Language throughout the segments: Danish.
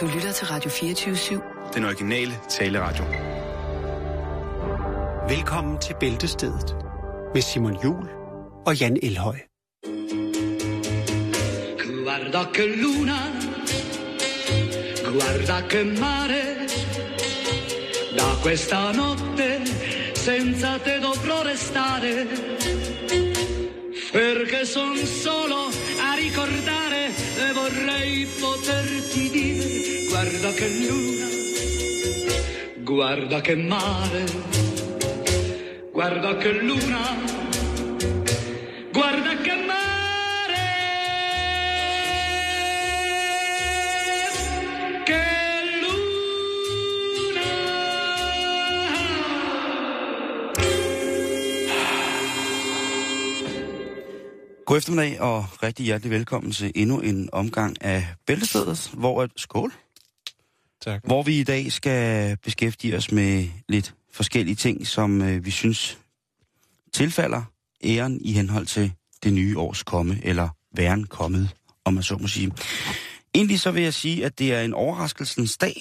Du lytter til Radio 24/7. Den originale taleradio. Velkommen til Bæltestedet med Simon Juhl og Jan Elhøj. Guarda che luna, guarda che mare, da questa notte senza te dovrò restare, perché son solo a ricordare e vorrei poterti dire, guarda che luna, guarda che mare, guarda che luna, guarda che mare. God eftermiddag og rigtig hjertelig velkommen til endnu en omgang af Bæltestedet, hvor at skål. Tak. Hvor vi i dag skal beskæftige os med lidt forskellige ting, som vi synes tilfalder æren i henhold til det nye års komme, eller væren kommet, om man så må sige. Egentlig så vil jeg sige, at det er en overraskelsens dag,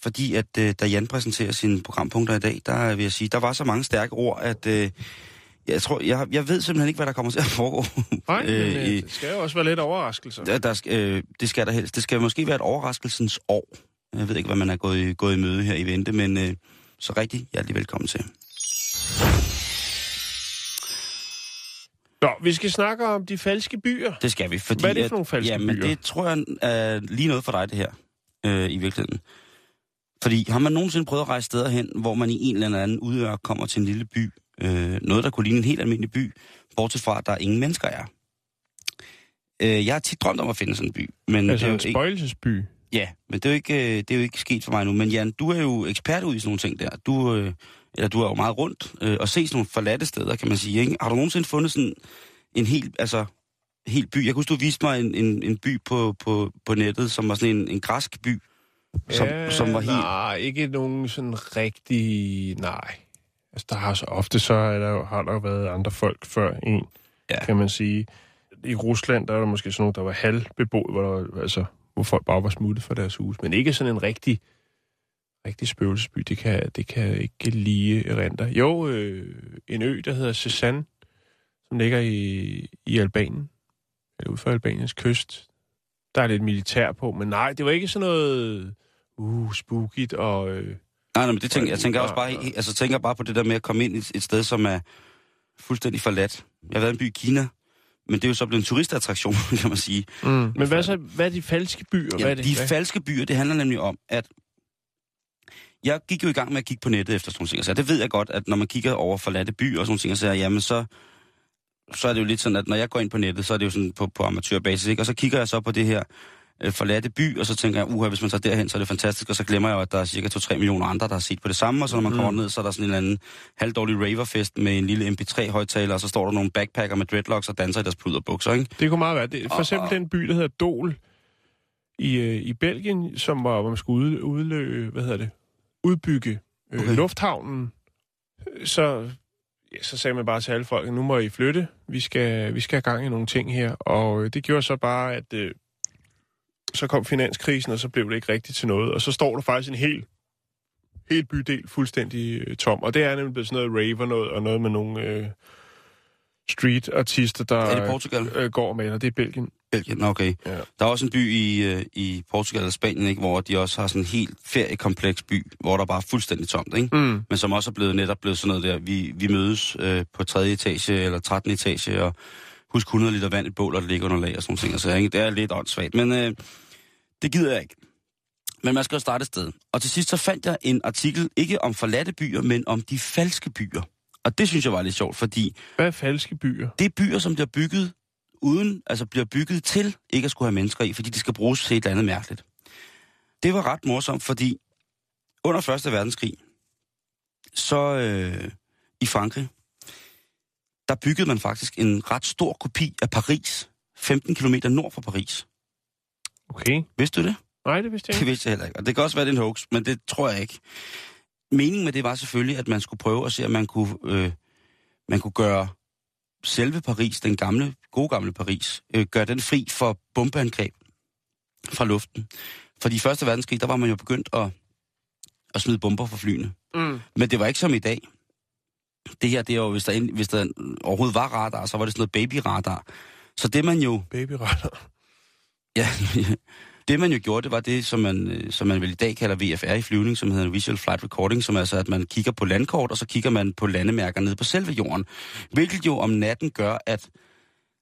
fordi at da Jan præsenterer sine programpunkter i dag, der vil jeg sige, der var så mange stærke ord, at... Jeg tror, jeg ved simpelthen ikke, hvad der kommer til at foregå. Nej, men det skal jo også være lidt overraskelser. Det skal der helst. Det skal måske være et overraskelsens år. Jeg ved ikke, hvad man er gået i møde her i vente, men så rigtig hjertelig velkommen til. Nå, vi skal snakke om de falske byer. Det skal vi. Fordi hvad er det for nogle falske byer? Jamen, det tror jeg er lige noget for dig, det her, i virkeligheden. Fordi har man nogensinde prøvet at rejse steder hen, hvor man i en eller anden udør kommer til en lille by, noget, der kunne ligne en helt almindelig by, bortset fra, at der ingen mennesker er. Jeg har tit drømt om at finde sådan en by. Men altså det er en spøgelsesby? Ikke... Ja, men det er jo ikke sket for mig nu. Men Jan, du er jo ekspert ud i sådan nogle ting der. Du er jo meget rundt og ses sådan nogle forladte steder, kan man sige. Ikke? Har du nogensinde fundet sådan en helt by? Jeg kunne huske, du viste mig en by på nettet, som var sådan en græsk by, som var helt... Nej, ikke nogen sådan rigtig... Nej. Altså, der har så ofte har der været andre folk før en, kan man sige. I Rusland, der var der måske sådan nogle, der var halvbeboet, hvor folk bare var smuttet fra deres hus. Men ikke sådan en rigtig spøgelsesby. Det kan ikke lige erindre. Jo, en ø, der hedder Sesan, som ligger i Albanien, eller ude for Albaniens kyst. Der er lidt militær på, men nej, det var ikke sådan noget spookigt og... Nej, men det tænker jeg også bare på det der med at komme ind et sted, som er fuldstændig forladt. Jeg har været i en by i Kina, men det er jo så blevet en turistattraktion, kan man sige. Mm. Men hvad er de falske byer? Ja, falske byer, det handler nemlig om, at jeg gik jo i gang med at kigge på nettet efter sådan nogle ting, og så det ved jeg godt, at når man kigger over forladte byer og sådan nogle ting, så jamen så er det jo lidt sådan, at når jeg går ind på nettet, så er det jo sådan på amatørbasis, ikke? Og så kigger jeg så på det her forladte by, og så tænker jeg, hvis man tager derhen, så er det fantastisk, og så glemmer jeg jo, at der er cirka 2-3 millioner andre, der har set på det samme, og så når man kommer ned, så er der sådan en eller anden halvdårlig raverfest med en lille MP3-højtaler, og så står der nogle backpacker med dreadlocks og danser i deres pulderbukser, ikke? Det kunne meget være. Det, for eksempel den by, der hedder Dol i Belgien, som var, hvor man skulle udbygge lufthavnen, så sagde man bare til alle folk, nu må I flytte, vi skal have gang i nogle ting her, og det gjorde så bare, at så kom finanskrisen, og så blev det ikke rigtigt til noget. Og så står der faktisk en helt bydel fuldstændig tom. Og det er nemlig blevet sådan noget rave og noget med nogle streetartister, der går med, og det er Belgien. Belgien, okay. Ja. Der er også en by i Portugal og Spanien, ikke, hvor de også har sådan en helt feriekompleks by, hvor der bare er fuldstændig tomt, ikke? Mm. Men som også er netop blevet sådan noget der, vi mødes på 3. etage eller 13. etage, og husk 100 liter vand i bål, og det ligger under lag og sådan nogle ting. Så det er lidt åndssvagt, men det gider jeg ikke. Men man skal jo starte et sted. Og til sidst så fandt jeg en artikel, ikke om forladte byer, men om de falske byer. Og det synes jeg var lidt sjovt, fordi... Hvad er falske byer? Det er byer, som bliver bygget bliver bygget til ikke at skulle have mennesker i, fordi de skal bruges til et eller andet mærkeligt. Det var ret morsomt, fordi under 1. verdenskrig, så i Frankrig, der byggede man faktisk en ret stor kopi af Paris, 15 kilometer nord for Paris. Okay. Vidste du det? Nej, det vidste jeg ikke. Det vidste jeg heller ikke. Og det kan også være, det er en hoax, men det tror jeg ikke. Meningen med det var selvfølgelig, at man skulle prøve at se, at man kunne gøre selve Paris, den gode gamle Paris, gøre den fri for bombeangreb. fra luften. Fordi i Første Verdenskrig, der var man jo begyndt at smide bomber fra flyene. Mm. Men det var ikke som i dag. Det her, det er jo, hvis der overhovedet var radar, så var det sådan noget babyradar. Så det man jo... Babyradar? Ja, det man jo gjorde, det var det, som man vel i dag kalder VFR i flyvning, som hedder Visual Flight Recording, som er altså, at man kigger på landkort, og så kigger man på landemærker nede på selve jorden. Hvilket jo om natten gør, at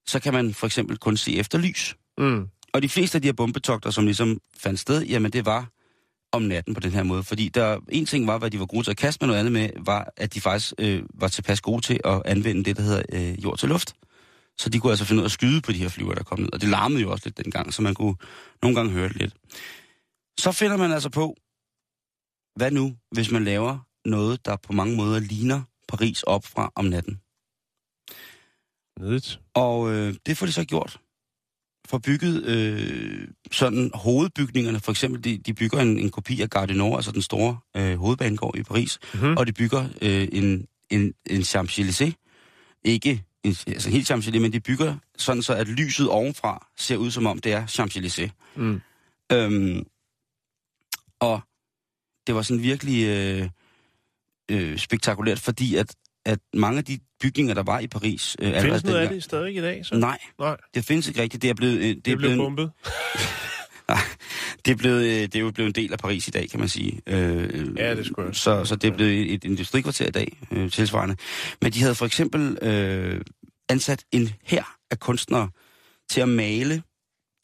så kan man for eksempel kun se efter lys. Mm. Og de fleste af de her bombetogter, som ligesom fandt sted, jamen det var om natten på den her måde. Fordi der en ting var, hvad de var gode til at kaste, men noget andet med var, at de faktisk var tilpas gode til at anvende det, der hedder jord til luft. Så de kunne altså finde ud af at skyde på de her flyver, der kom ned. Og det larmede jo også lidt dengang, så man kunne nogle gange høre det lidt. Så finder man altså på, hvad nu, hvis man laver noget, der på mange måder ligner Paris op fra om natten. Nødigt. Og det får de så gjort. For bygget sådan hovedbygningerne, for eksempel, de bygger en kopi af Gare du Nord, altså den store hovedbanegård i Paris, mm-hmm. og de bygger en Champs-Élysées. Ikke altså helt Champs-Élysées, men de bygger sådan så, at lyset ovenfra ser ud som om det er Champs-Élysées. Mm. Og det var sådan virkelig spektakulært, fordi at mange af de bygninger, der var i Paris... findes noget af det stadig i dag? Så? Nej, det findes ikke rigtigt. Det er blevet bombet? Nej, det er jo blevet en del af Paris i dag, kan man sige. Ja, det skulle jeg. Så det er blevet et industrikvarter i dag, tilsvarende. Men de havde for eksempel ansat en hær af kunstnere til at male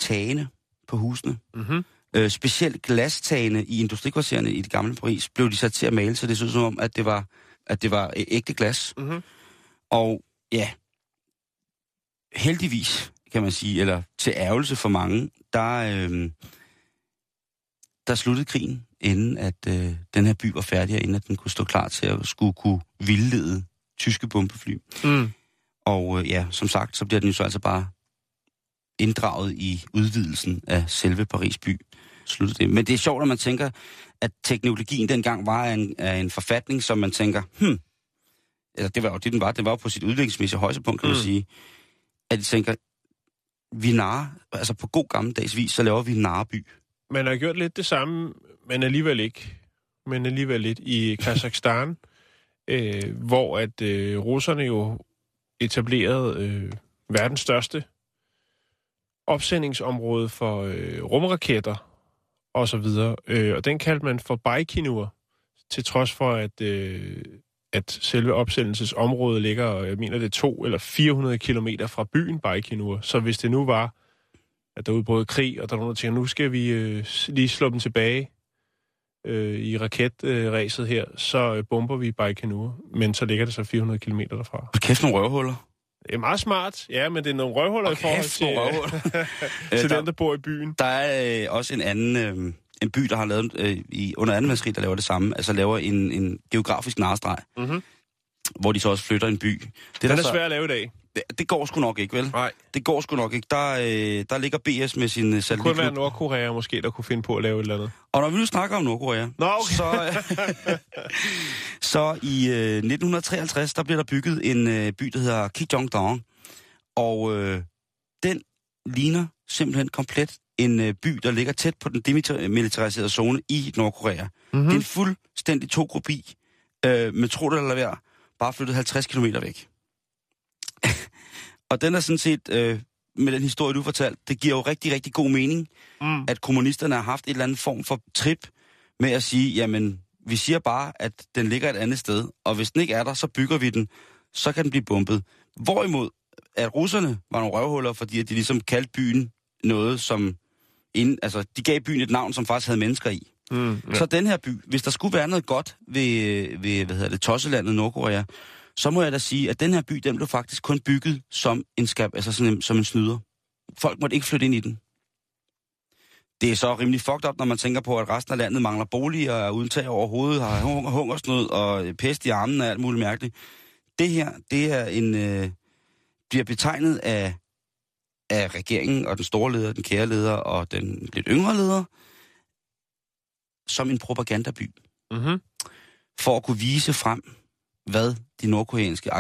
tagene på husene. Mm-hmm. Specielt glastagene i industrikvartererne i det gamle Paris blev de sat til at male, så det så ud som om, at det var ægte glas. Mm-hmm. Og ja, heldigvis, kan man sige, eller til ærgelse for mange, der sluttede krigen, inden at den her by var færdig, og inden at den kunne stå klar til at skulle kunne vildlede tyske bombefly. Mm. Og ja, som sagt, så bliver den jo så altså bare inddraget i udvidelsen af selve Paris by. Det. Men det er sjovt, at man tænker, at teknologien dengang var af en forfatning, som man tænker, eller det var jo det, den var. Den var jo på sit udviklingsmæssige højdepunkt, kan man sige. At de tænker, vi narrer, altså på god gammeldags vis, så laver vi en narreby. Man har gjort lidt det samme, men alligevel ikke. Men alligevel lidt i Kazakhstan, hvor at russerne jo etablerede verdens største opsendingsområde for rumraketter, og så videre. Og den kaldte man for Baikonur, til trods for, at selve opsendelsesområdet ligger, jeg mener, det er 200 eller 400 kilometer fra byen Baikonur. Så hvis det nu var, at der udbrød krig, og der var nogen, der tænker, nu skal vi lige slå dem tilbage i raketræset her, så bomber vi Baikonur, men så ligger det så 400 kilometer derfra. Kæft, nogle røvhuller. Det er meget smart, ja, men det er nogle røvhuller i forhold til, den, der bor i byen. Der er også en anden en by, der har lavet, under 2. verdenskrig, der laver det samme, altså laver en geografisk narrestreg, mm-hmm. hvor de så også flytter en by. Det er svært at lave i dag. Det går sgu nok ikke, vel? Nej. Det går sgu nok ikke. Der ligger BS med sin satellitklub. Det kunne være Nordkorea måske, der kunne finde på at lave et eller andet. Og når vi nu snakker om Nordkorea, okay. så i 1953, der bliver der bygget en by, der hedder Kijongdang. Og den ligner simpelthen komplet en by, der ligger tæt på den demilitariserede zone i Nordkorea. Mm-hmm. Det er en fuldstændig tokopi, med tro det eller være, bare flyttet 50 kilometer væk. Og den er sådan set, med den historie, du fortalte, det giver jo rigtig, rigtig god mening, at kommunisterne har haft et eller andet form for trip med at sige, jamen, vi siger bare, at den ligger et andet sted, og hvis den ikke er der, så bygger vi den, så kan den blive bombet. Hvorimod, at russerne var nogle røvhuller, fordi at de ligesom kaldte byen noget, som... altså, de gav byen et navn, som faktisk havde mennesker i. Mm, ja. Så den her by, hvis der skulle være noget godt ved Tosselandet, Nordkorea, så må jeg da sige, at den her by, den blev faktisk kun bygget som en skab, altså som en snyder. Folk måtte ikke flytte ind i den. Det er så rimelig fucked up, når man tænker på, at resten af landet mangler boliger, er uden tag over hovedet, har hungersnød og pest i armene og alt muligt mærkeligt. Det her, det er bliver betegnet af regeringen og den store leder, den kære leder og den lidt yngre leder, som en propagandaby. Mm-hmm. For at kunne vise frem, hvad de nordkoreanske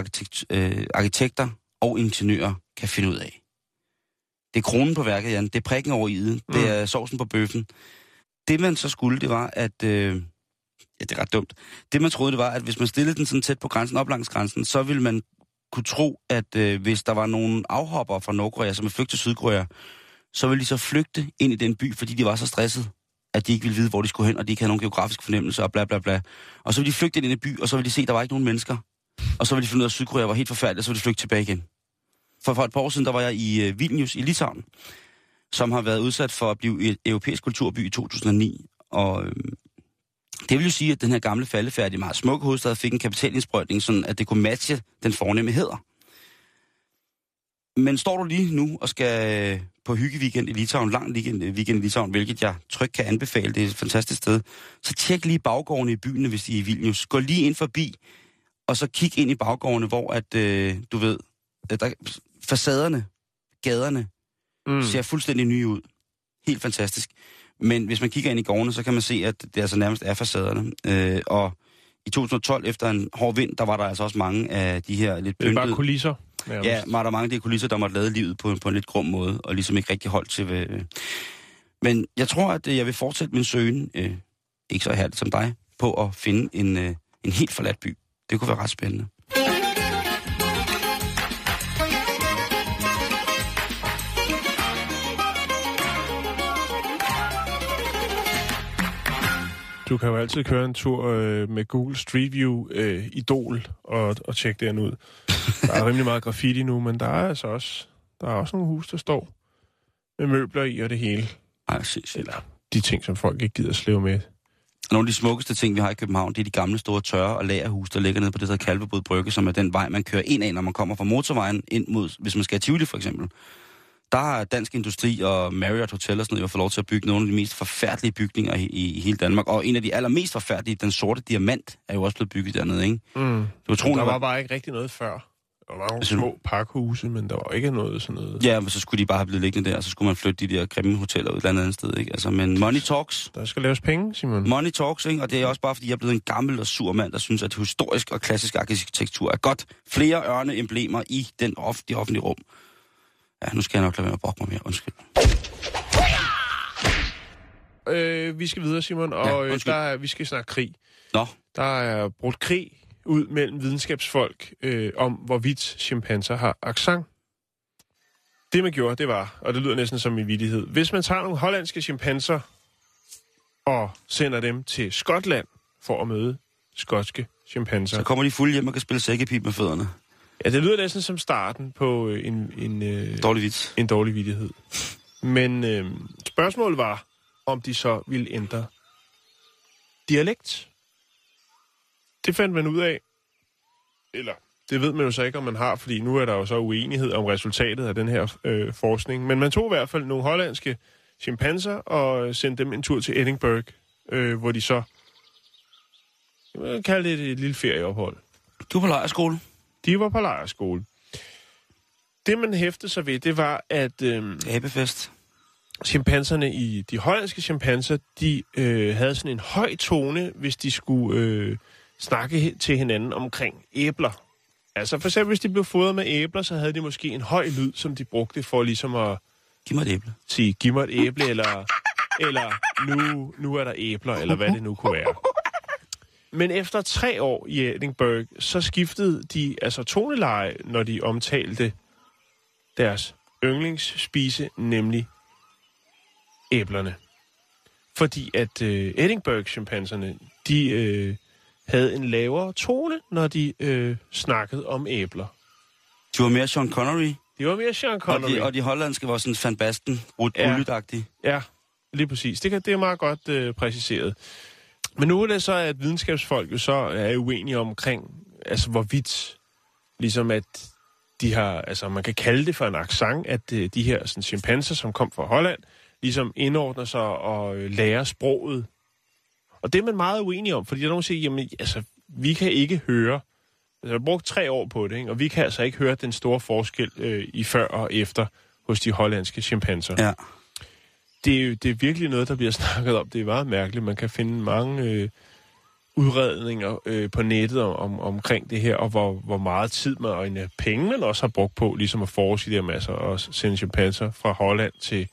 arkitekter og ingeniører kan finde ud af. Det er kronen på værket, Jan. Det er prikken over i'et. Mm. Det er sovsen på bøffen. Det man så skulle, det var, at... ja, det er ret dumt. Det man troede, det var, at hvis man stillede den sådan tæt på grænsen, op langs grænsen, så ville man kunne tro, at hvis der var nogen afhoppere fra Nordkorea, som er flygtet til Sydkorea, så ville de så flygte ind i den by, fordi de var så stresset, at de ikke ville vide, hvor de skulle hen, og de ikke havde nogen geografisk fornemmelse, og bla bla bla. Og så ville de flygte ind i den by, og så ville de se, at der var ikke nogen mennesker. Og så ville de finde ud af, at Sydkorea var helt forfærdeligt, og så ville de flygte tilbage igen. For et par år siden, der var jeg i Vilnius i Litauen, som har været udsat for at blive et europæisk kulturby i 2009. Og det vil jo sige, at den her gamle faldefærdige, meget smukke hovedstad fik en kapitalindsprøjtning, sådan at det kunne matche den fornemme heder. Men står du lige nu og skal på hyggeweekend i Litauen, lang weekend i Litauen, hvilket jeg trygt kan anbefale, det er et fantastisk sted, så tjek lige baggårdene i byen, hvis I er i Vilnius. Gå lige ind forbi, og så kig ind i baggårdene, hvor at, du ved, der, facaderne, gaderne, ser fuldstændig nye ud. Helt fantastisk. Men hvis man kigger ind i gårdene, så kan man se, at det altså nærmest er facaderne. Og i 2012, efter en hård vind, der var der altså også mange af de her lidt pyntede... Det er bare kulisser. Nærmest. Ja, var der mange af de kulisser, der måtte lade livet på en lidt grum måde, og ligesom ikke rigtig holdt til... Men jeg tror, at jeg vil fortsætte min søgen, ikke så herligt som dig, på at finde en helt forladt by. Det kunne være ret spændende. Du kan jo altid køre en tur med Google Street View Idol og tjekke den ud. Der er rimelig meget graffiti nu, men der er altså også nogle huse, der står med møbler i og det hele. Ej, eller de ting, som folk ikke gider slæve med. Nogle af de smukkeste ting, vi har i København, det er de gamle store tørre og lagerhus, der ligger nede på det, der hedder Kalvebod Brygge, som er den vej, man kører ind af, når man kommer fra motorvejen ind mod, hvis man skal i Tivoli for eksempel. Der har Dansk Industri og Marriott Hotel og sådan noget, jo fået lov til at bygge nogle af de mest forfærdelige bygninger i hele Danmark. Og en af de allermest forfærdelige, den sorte diamant, er jo også blevet bygget dernede, ikke? Mm. Der var bare ikke rigtig noget før. Der var nogle små pakhuse, men der var ikke noget sådan noget. Ja, men så skulle de bare have blevet liggende der, og så skulle man flytte de der grimme hoteller ud et eller andet sted, ikke? Altså, men money talks. Der skal laves penge, Simon. Money talks, ikke? Og det er også bare, fordi jeg er blevet en gammel og sur mand, der synes, at historisk og klassisk arkitektur er godt. Flere ørneemblemer i den offentlige rum. Ja, nu skal jeg nok lade være at brokke mig mere. Undskyld. Vi skal videre, Simon, og ja, vi skal snakke krig. Nå. Der er brugt krig ud mellem videnskabsfolk om, hvorvidt chimpanser har accent. Det, man gjorde, det var, og det lyder næsten som en vittighed, hvis man tager nogle hollandske chimpanser og sender dem til Skotland for at møde skotske chimpanser. Så kommer de fulde hjem og kan spille sækkepip med fødderne. Ja, det lyder næsten som starten på en dårlig vits. En dårlig vittighed. Men spørgsmålet var, om de så ville ændre dialekt. Det fandt man ud af. Eller, det ved man jo så ikke, om man har, fordi nu er der jo så uenighed om resultatet af den her forskning. Men man tog i hvert fald nogle hollandske chimpanser og sendte dem en tur til Edinburgh, hvor de så, jeg kalder det et lille ferieophold. Du på lejrskole? De var på lejrskole. Det, man hæftede sig ved, det var, at... Chimpanserne de hollandske chimpanser, de havde sådan en høj tone, hvis de skulle snakke til hinanden omkring æbler. Altså for eksempel, hvis de blev fodret med æbler, så havde de måske en høj lyd, som de brugte for ligesom at... Giv mig et æble. Sige, giv mig et æble, eller nu er der æbler, eller hvad det nu kunne være. Men efter 3 år i Edinburgh, så skiftede de altså toneleje, når de omtalte deres yndlingsspise, nemlig æblerne. Fordi at Edinburgh-chimpanserne, de havde en lavere tone, når de snakkede om æbler. De var mere Sean Connery. Og de hollandske var sådan Van Basten, rullydagtige. Ja, lige præcis. Det er meget godt præciseret. Men nu er det så, at videnskabsfolk jo så er uenige omkring, altså hvorvidt, ligesom at de har, altså man kan kalde det for en accent, at de her sådan, chimpanser, som kom fra Holland, ligesom indordner sig og lærer sproget. Og det er man meget uenig om, fordi der er nogen, der siger, jamen altså, vi kan ikke høre, altså jeg har brugt 3 år på det, ikke? Og vi kan altså ikke høre den store forskel i før og efter hos de hollandske chimpanser. Ja. Det er virkelig noget, der bliver snakket om. Det er meget mærkeligt. Man kan finde mange udredninger på nettet omkring det her, og hvor meget tid man og penge man også har brugt på, ligesom at forske i det her masser, og sende chimpanser fra Holland til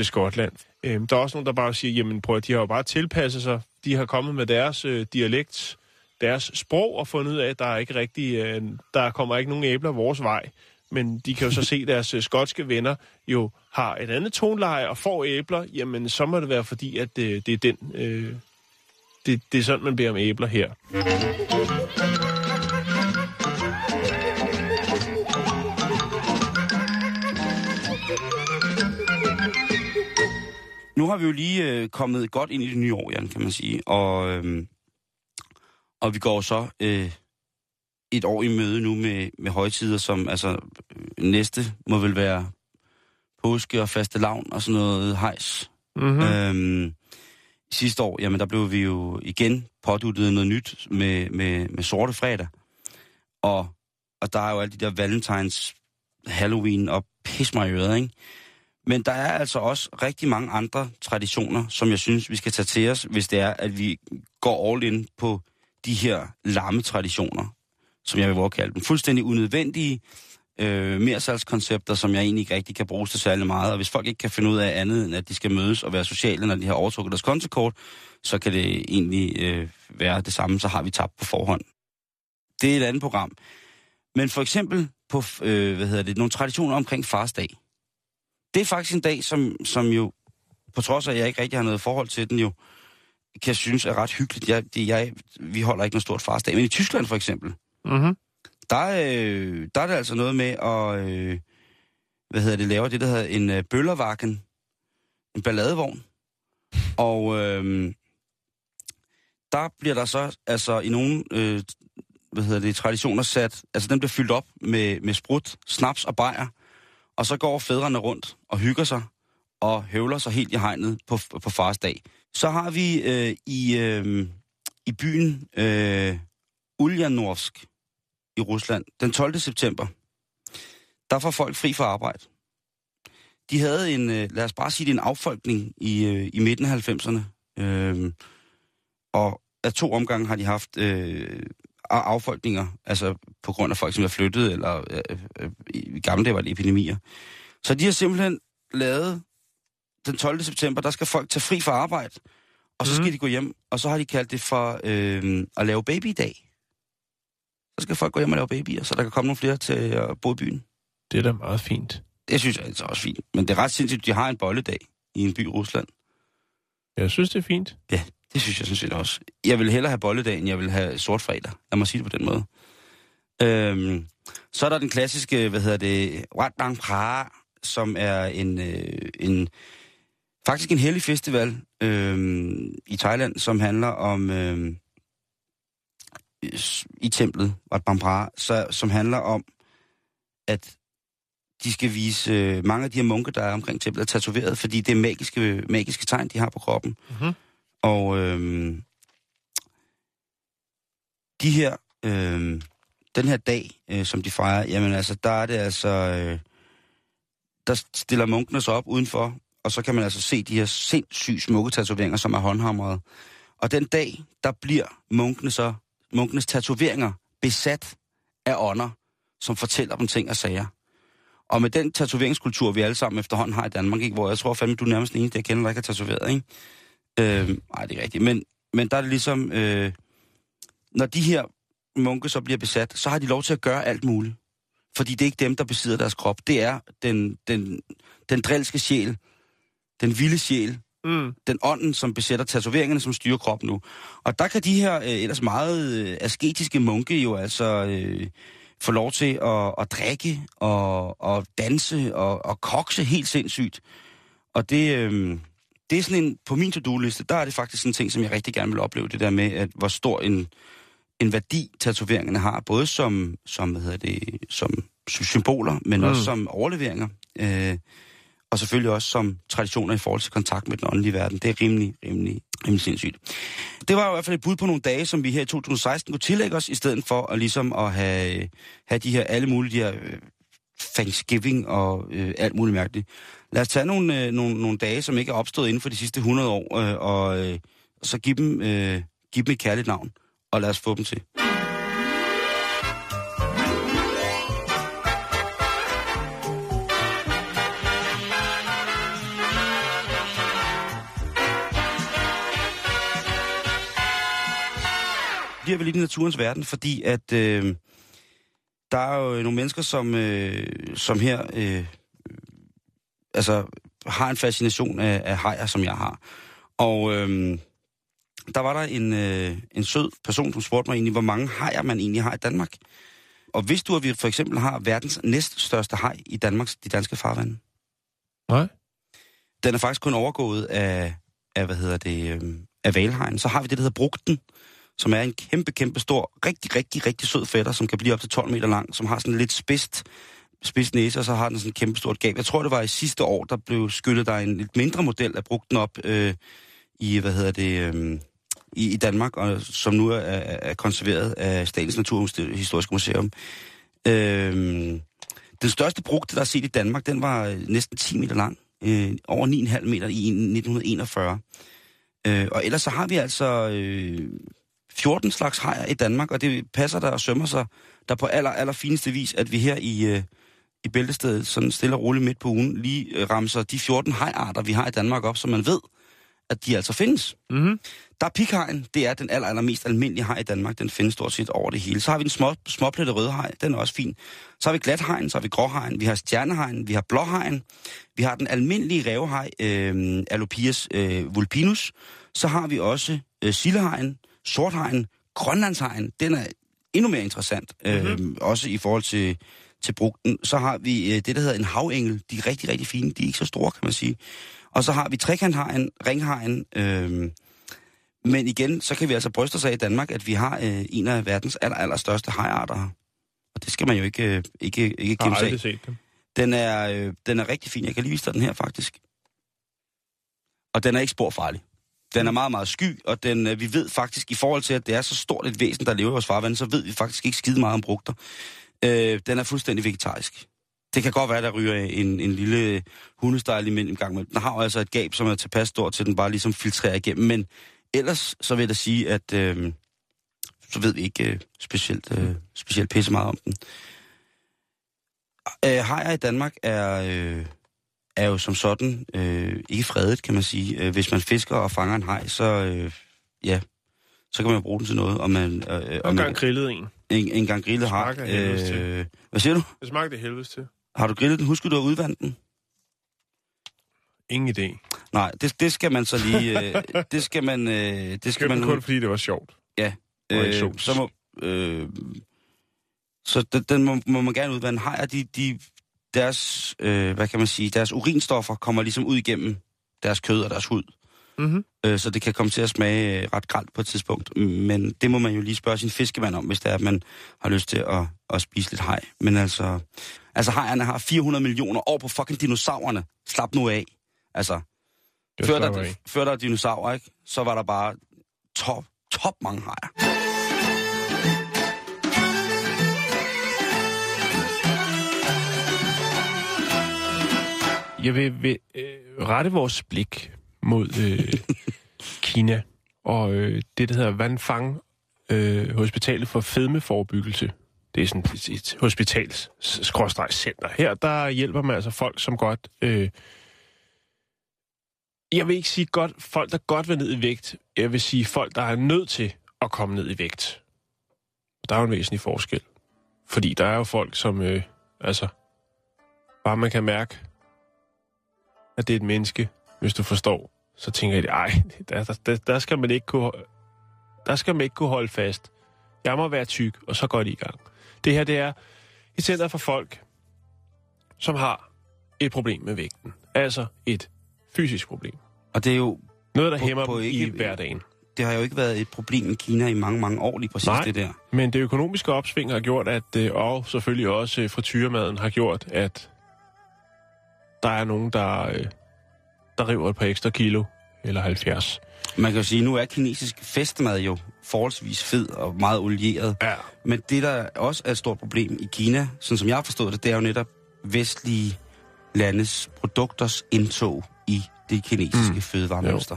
Skotland. Der er også nogen, der bare siger, jamen prøv at de har jo bare tilpasset sig, de har kommet med deres dialekt, deres sprog, og fundet ud af, at der er ikke rigtig, der kommer ikke nogen æbler vores vej. Men de kan jo så se, at deres skotske venner jo har et andet toneleje og får æbler, jamen så må det være fordi, at det er den... Det er sådan, man beder om æbler her. Nu har vi jo lige kommet godt ind i det nye år, Jan, kan man sige. Og vi går så et år i møde nu med højtider, som altså næste må vel være påske og fastelavn og sådan noget hejs. Mm-hmm. Sidste år, jamen der blev vi jo igen påduttet noget nyt med sorte fredag. Og der er jo alle de der valentines, Halloween og pis mig i øret, ikke? Men der er altså også rigtig mange andre traditioner, som jeg synes, vi skal tage til os, hvis det er, at vi går all in på de her lamme traditioner, som jeg vil våge at kalde dem. Fuldstændig unødvendige mersalgskoncepter, som jeg egentlig ikke rigtig kan bruges til særlig meget. Og hvis folk ikke kan finde ud af andet, end at de skal mødes og være sociale, når de har overtrukket deres kontokort, så kan det egentlig være det samme, så har vi tabt på forhånd. Det er et andet program. Men for eksempel på, nogle traditioner omkring fars dag. Det er faktisk en dag, som jo, på trods af, at jeg ikke rigtig har noget forhold til den jo, kan synes er ret hyggeligt. Vi holder ikke noget stort fars dag. Men i Tyskland for eksempel, mm-hmm. Der er det altså noget med at, lave det, der hedder en bøllervakken, en balladevogn. Og der bliver der så, altså i nogle, traditioner sat, altså den bliver fyldt op med sprut, snaps og bajer, og så går fædrene rundt og hygger sig, og høvler sig helt i hegnet på fars dag. Så har vi i byen Ulyanovsk, i Rusland, den 12. september, der får folk fri fra arbejde. De havde en, lad os bare sige det, en affolkning i midten af 90'erne. Og af 2 omgange har de haft affolkninger, altså på grund af folk, som er flyttet, eller i gamle dage var det epidemier. Så de har simpelthen lavet den 12. september, der skal folk tage fri fra arbejde, og så skal de gå hjem, og så har de kaldt det for at lave babydag. Så skal folk gå hjem og lave babyer, så der kan komme nogle flere til at bo i byen. Det er da meget fint. Det synes jeg altså også fint. Men det er ret sindssygt, at de har en bolledag i en by i Rusland. Jeg synes, det er fint. Ja, det synes jeg sådan set også. Jeg vil hellere have bolledag, end jeg vil have sort fredag. Lad mig sige det på den måde. Så er der den klassiske, Wat Nang Pra, som er en hellig festival i Thailand, som handler om... i templet, Wat Nang Pra, som handler om, at de skal vise mange af de her munke, der er omkring templet, er tatoveret, fordi det er magiske tegn, de har på kroppen. Mm-hmm. Og de her, den her dag, som de fejrer, jamen altså, der er det altså, der stiller munkene sig op udenfor, og så kan man altså se de her sindssygt smukke tatoveringer, som er håndhamrede. Og den dag, der bliver munkene så munkenes tatoveringer besat af ånder, som fortæller dem ting og sager. Og med den tatoveringskultur, vi alle sammen efterhånden har i Danmark, ikke? Hvor jeg tror fandme, du er nærmest den eneste, jeg kender, der ikke har tatoveret, ikke? Nej, det er rigtigt. Men der er det ligesom, når de her munke så bliver besat, så har de lov til at gøre alt muligt. Fordi det er ikke dem, der besidder deres krop. Det er den drilske sjæl, den vilde sjæl, den ånden, som besætter tatoveringerne, som styrer kroppen nu. Og der kan de her ellers meget asketiske munke jo altså få lov til at drikke og danse og kokse helt sindssygt. Og det er sådan en, på min to-do-liste, der er det faktisk en ting, som jeg rigtig gerne vil opleve, det der med, at hvor stor en værdi tatoveringerne har, både som symboler, men også som overleveringer. Og selvfølgelig også som traditioner i forhold til kontakt med den åndelige verden. Det er rimelig sindssygt. Det var jo i hvert fald et bud på nogle dage, som vi her i 2016 kunne tillægge os, i stedet for at, ligesom at have de her alle mulige Thanksgiving og alt muligt mærkeligt. Lad os tage nogle dage, som ikke er opstået inden for de sidste 100 år, og så give dem Giv dem et kærligt navn, og lad os få dem til. Vi er vel i naturens verden, fordi at der er jo nogle mennesker, som her altså har en fascination af hajer, som jeg har. Og der var der en sød person, som spurgte mig egentlig, hvor mange hajer man egentlig har i Danmark. Og vidste du, at vi for eksempel har verdens næststørste haj i Danmarks, de danske farvande? Nej. Den er faktisk kun overgået af af hvalhajen. Så har vi det, der hedder brugten, som er en kæmpe, kæmpe stor, rigtig, rigtig, rigtig sød fætter, som kan blive op til 12 meter lang, som har sådan lidt spids næse, og så har den sådan en kæmpe stort gab. Jeg tror, det var i sidste år, der blev skyllet der en lidt mindre model af brugten op i Danmark, og som nu er konserveret af Statens Naturhistoriske Museum. Den største brugte, der er set i Danmark, den var næsten 10 meter lang, over 9,5 meter i 1941. Og ellers så har vi altså 14 slags hajer i Danmark, og det passer der og sømmer sig der på aller fineste vis, at vi her i Bæltestedet, sådan stille og roligt midt på ugen, lige ramser de 14 hajarter, vi har i Danmark op, så man ved, at de altså findes. Mm-hmm. Der er pikhajen, det er den allermest almindelige haj i Danmark, den findes stort set over det hele. Så har vi den småplættede rødhaj, den er også fin. Så har vi glathajen, så har vi gråhajen, vi har stjernehajen, vi har blåhajen, vi har den almindelige rævehaj, Alopias vulpinus, så har vi også sildehajen, sorthajen, grønlandshajen, den er endnu mere interessant, mm-hmm. Også i forhold til brugten. Så har vi det, der hedder en havengel. De er rigtig, rigtig fine. De er ikke så store, kan man sige. Og så har vi trekanthajen, ringhajen. Men igen, så kan vi altså bryste os af i Danmark, at vi har en af verdens allerstørste hajarter her. Og det skal man jo ikke gemme sig af. Set dem. Den er rigtig fin. Jeg kan lige vise dig den her, faktisk. Og den er ikke sporfarlig. Den er meget, meget sky, og vi ved faktisk, i forhold til, at det er så stort et væsen, der lever i vores farvand, så ved vi faktisk ikke skide meget om brugter. Den er fuldstændig vegetarisk. Det kan godt være, der ryger en lille hundestejl imellem gang med. Den har altså et gab, som er tilpas stort til, den bare ligesom filtrerer igennem. Men ellers, så vil jeg sige, at så ved vi ikke specielt pisse meget om den. Hajer i Danmark er jo som sådan ikke fredet, kan man sige. Hvis man fisker og fanger en haj, så kan man jo bruge den til noget. Og man engang grillede en. Engang grillede haj. Hvad siger du? Det smagte helvedes til. Har du grillet den? Husker du at udvande den? Ingen idé. Nej, det skal man så lige... det skal man... det skal man kun, fordi det var sjovt. Ja. Så må... så den må man gerne udvande. Hajer, de deres, hvad kan man sige, deres urinstoffer kommer ligesom ud igennem deres kød og deres hud. Mm-hmm. Så det kan komme til at smage ret grelt på et tidspunkt. Men det må man jo lige spørge sin fiskemand om, hvis det er, at man har lyst til at spise lidt haj. Men altså hajerne har 400 millioner år på fucking dinosaurerne. Slap nu af. Altså, før der dinosaurer, ikke, så var der bare top mange hajer. Jeg vil rette vores blik mod Kina og det, der hedder Wanfang, hospitalet for fedmeforebyggelse. Det er sådan et hospitals-center. Her, der hjælper man altså folk, som godt... jeg vil ikke sige godt, folk, der godt vil ned i vægt. Jeg vil sige folk, der er nødt til at komme ned i vægt. Der er jo en væsentlig forskel. Fordi der er jo folk, som... bare man kan mærke... at det er et menneske, hvis du forstår, så tænker jeg, ej, der skal man ikke kunne holde fast. Jeg må være tyk, og så går det i gang. Det her, det er et center for folk, som har et problem med vægten. Altså et fysisk problem. Og det er jo... noget, der hæmmer dem i hverdagen. Det har jo ikke været et problem i Kina i mange, mange år lige præcis. Nej, det der. Men det økonomiske opsving har gjort, at, og selvfølgelig også frityremaden har gjort, at... der er nogen, der river et par ekstra kilo, eller 70. Man kan jo sige, at nu er kinesisk festmad jo forholdsvis fed og meget olieret. Ja. Men det, der også er et stort problem i Kina, sådan som jeg har forstået det, det er jo netop vestlige landes produkters indtog i det kinesiske fødevaremønster.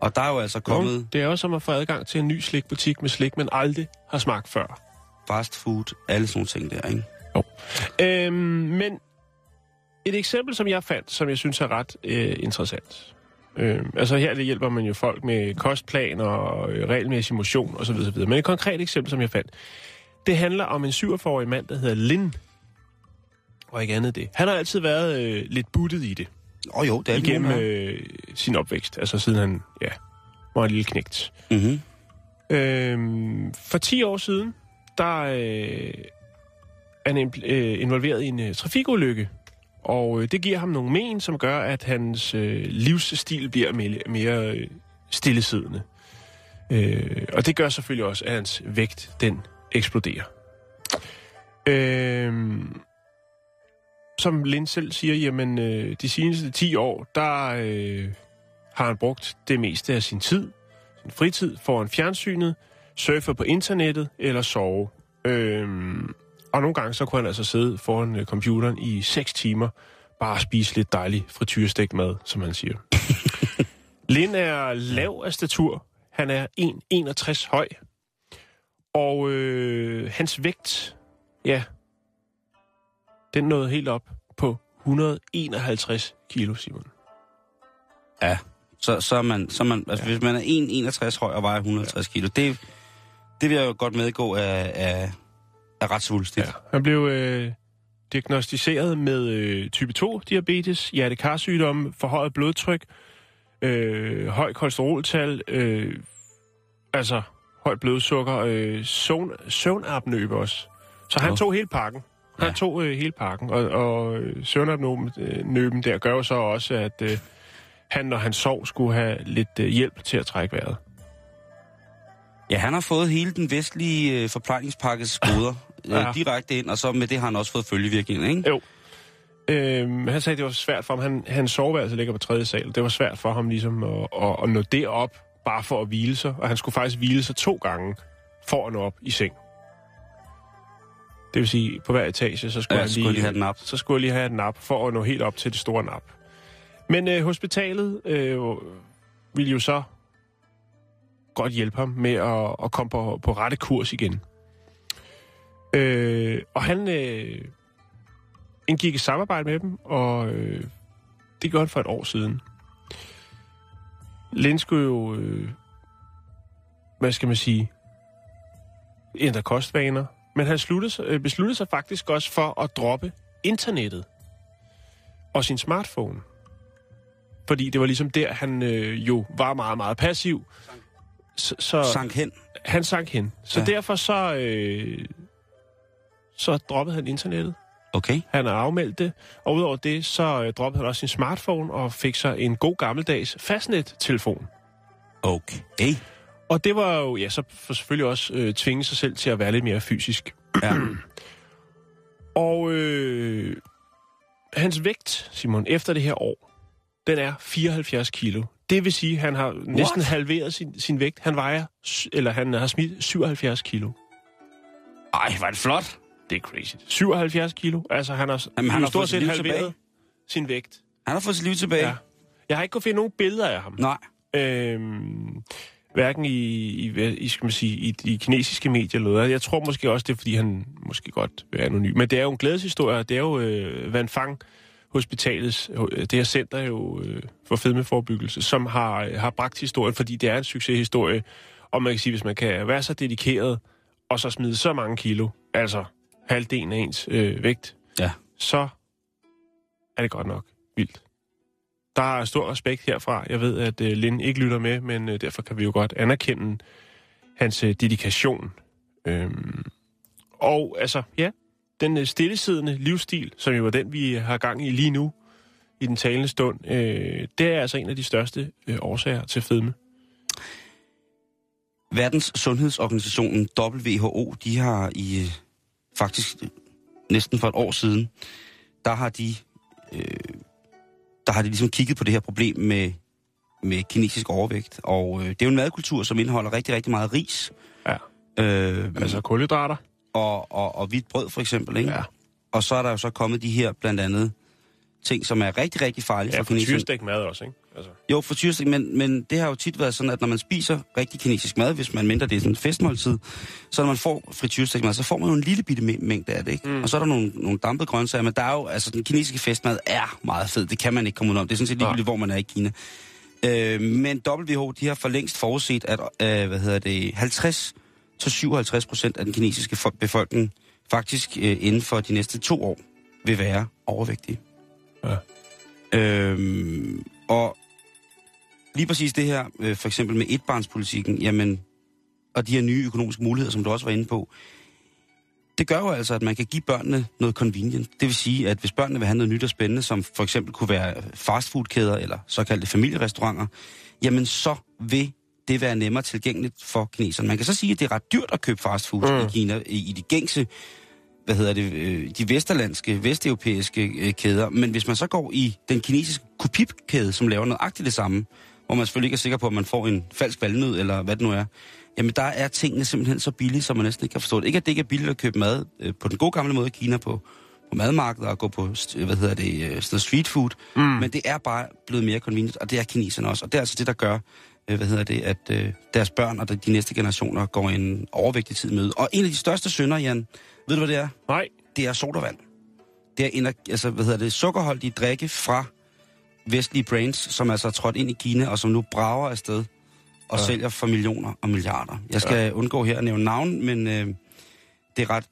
Og der er jo altså kommet... Jo, det er jo som at få adgang til en ny slikbutik med slik, man aldrig har smagt før. Fast food, alle sådan nogle ting der, ikke? Jo. Men et eksempel, som jeg fandt, som jeg synes er ret interessant. Altså her det hjælper man jo folk med kostplaner og regelmæssig motion osv. osv. Men et konkret eksempel, som jeg fandt, det handler om en 47-årig mand, der hedder Lin. Og ikke andet det. Han har altid været lidt buttet i det. Åh jo, det er igennem sin opvækst. Altså siden han, ja, var en lille knægt. Mm-hmm. For 10 år siden, der er han involveret i en trafikulykke. Og det giver ham nogle men, som gør, at hans livsstil bliver mere stillesiddende. Og det gør selvfølgelig også, at hans vægt, den eksploderer. Som Lin selv siger, jamen de seneste 10 år, der har han brugt det meste af sin tid, sin fritid, foran fjernsynet, surfer på internettet eller sove. Og nogle gange så kunne han altså sidde foran computeren i 6 timer, bare spise lidt dejlig frityrestegt mad, som han siger. Lin er lav af statur. Han er 1,61 høj. Og hans vægt, ja, den nåede helt op på 151 kilo, Simon. Ja, så man altså, ja. Hvis man er 1,61 høj og vejer 150 kilo, det vil jeg jo godt medgå af ret svulstigt. Ja. Han blev diagnostiseret med type 2-diabetes, hjertekarsygdomme, forhøjet blodtryk, høj kolesteroltal, altså højt blodsukker, søvnapnøbe også. Så han tog hele pakken. Han tog hele pakken, og søvnapnøben der gør jo så også, at han, når han sov, skulle have lidt hjælp til at trække vejret. Ja, han har fået hele den vestlige forplejningspakkes goder direkte ind, og så med det har han også fået følgevirkninger, ikke? Jo. Han sagde, det var svært for ham. Hans soveværelse ligger på 3. sal. Det var svært for ham ligesom at nå derop, bare for at hvile sig. Og han skulle faktisk hvile sig 2 gange, for at nå op i seng. Det vil sige, på hver etage, så skulle jeg lige have et nap, for at nå helt op til det store nap. Men hospitalet ville jo så godt hjælpe ham med at komme på rette kurs igen. Og han indgik et samarbejde med dem, og det gjorde han for 1 år siden. Lin skulle jo, hvad skal man sige, ændre kostvaner, men han besluttede sig faktisk også for at droppe internettet og sin smartphone. Fordi det var ligesom der, han jo var meget, meget passiv. Han sank hen. Så derfor så droppede han internettet. Okay. Han har afmeldt det. Og udover det, så droppede han også sin smartphone og fik sig en god gammeldags fastnet-telefon. Okay. Og det var jo, ja, så selvfølgelig også tvinge sig selv til at være lidt mere fysisk. Ja. Og hans vægt, Simon, efter det her år, den er 74 kilo. Det vil sige, at han har næsten halveret sin vægt. Han har smidt 77 kilo. Ej, var det flot. Det er crazy. 77 kilo. Altså, han har stort set halveret sin vægt. Han har fået sit liv tilbage. Ja. Jeg har ikke kunnet finde nogen billeder af ham. Nej. Hverken i kinesiske medier eller noget. Jeg tror måske også, det er, fordi han måske godt er anonym. Men det er jo en glædeshistorie, og det er jo Wanfang Hospitalets, det her center jo for fedmeforebyggelse, som har bragt historien, fordi det er en succeshistorie. Og man kan sige, hvis man kan være så dedikeret, og så smide så mange kilo, altså halvdelen af ens vægt, ja, så er det godt nok vildt. Der er stor respekt herfra. Jeg ved, at Lin ikke lytter med, men derfor kan vi jo godt anerkende hans dedikation. Og altså, ja, den stillesiddende livsstil, som jo er den, vi har gang i lige nu, i den talende stund, det er altså en af de største årsager til fedme. Verdens Sundhedsorganisationen WHO, de har i faktisk næsten for 1 år siden, der har de ligesom kigget på det her problem med kinesisk overvægt. Og det er jo en madkultur, som indeholder rigtig, rigtig meget ris. Ja. Altså kulhydrater. Og hvidt brød, for eksempel, ikke? Ja. Og så er der jo så kommet de her, blandt andet, ting, som er rigtig, rigtig farlige for kineserne. Ja, for tyrestegt mad også, ikke? Altså. Jo, frityrestegning, men det har jo tit været sådan, at når man spiser rigtig kinesisk mad, hvis man mindre det er sådan en festmåltid, så når man får frityrestegning mad, så får man jo en lille bitte mængde af det, ikke? Mm. Og så er der nogle dampede grøntsager, men der er jo, altså den kinesiske festmad er meget fed, det kan man ikke komme udenom, det er sådan set ligegyldigt, hvor man er i Kina. Men WHO, de har for længst forudset, at 50-57% af den kinesiske befolkning faktisk inden for de næste 2 år vil være overvægtige. Ja. Og lige præcis det her, for eksempel med etbarnspolitikken, jamen, og de her nye økonomiske muligheder, som du også var inde på, det gør jo altså, at man kan give børnene noget convenient. Det vil sige, at hvis børnene vil have noget nyt og spændende, som for eksempel kunne være fastfoodkæder eller såkaldte familierestauranter, jamen så vil det være nemmere tilgængeligt for kineserne. Man kan så sige, at det er ret dyrt at købe fastfood i Kina, i de gængse, de vesterlandske, vesteuropæiske kæder. Men hvis man så går i den kinesiske kopipkæde, som laver nøjagtigt det samme, hvor man selvfølgelig ikke er sikker på, at man får en falsk valnød, eller hvad det nu er, jamen der er tingene simpelthen så billige, som man næsten ikke kan forstå det. Ikke at det ikke er billigt at købe mad på den gode gamle måde i Kina, på madmarkedet og gå på, street food, men det er bare blevet mere convenient, og det er kineserne også. Og det er altså det, der gør, at deres børn og de næste generationer går en overvægtig tid med. Og en af de største synder, Jan, ved du, hvad det er? Nej. Det er sodavand. Det er sukkerholdige drikke fra vestlige brands, som altså er trådt ind i Kina, og som nu brager afsted og sælger for millioner og milliarder. Jeg skal undgå her at nævne navn, men det er ret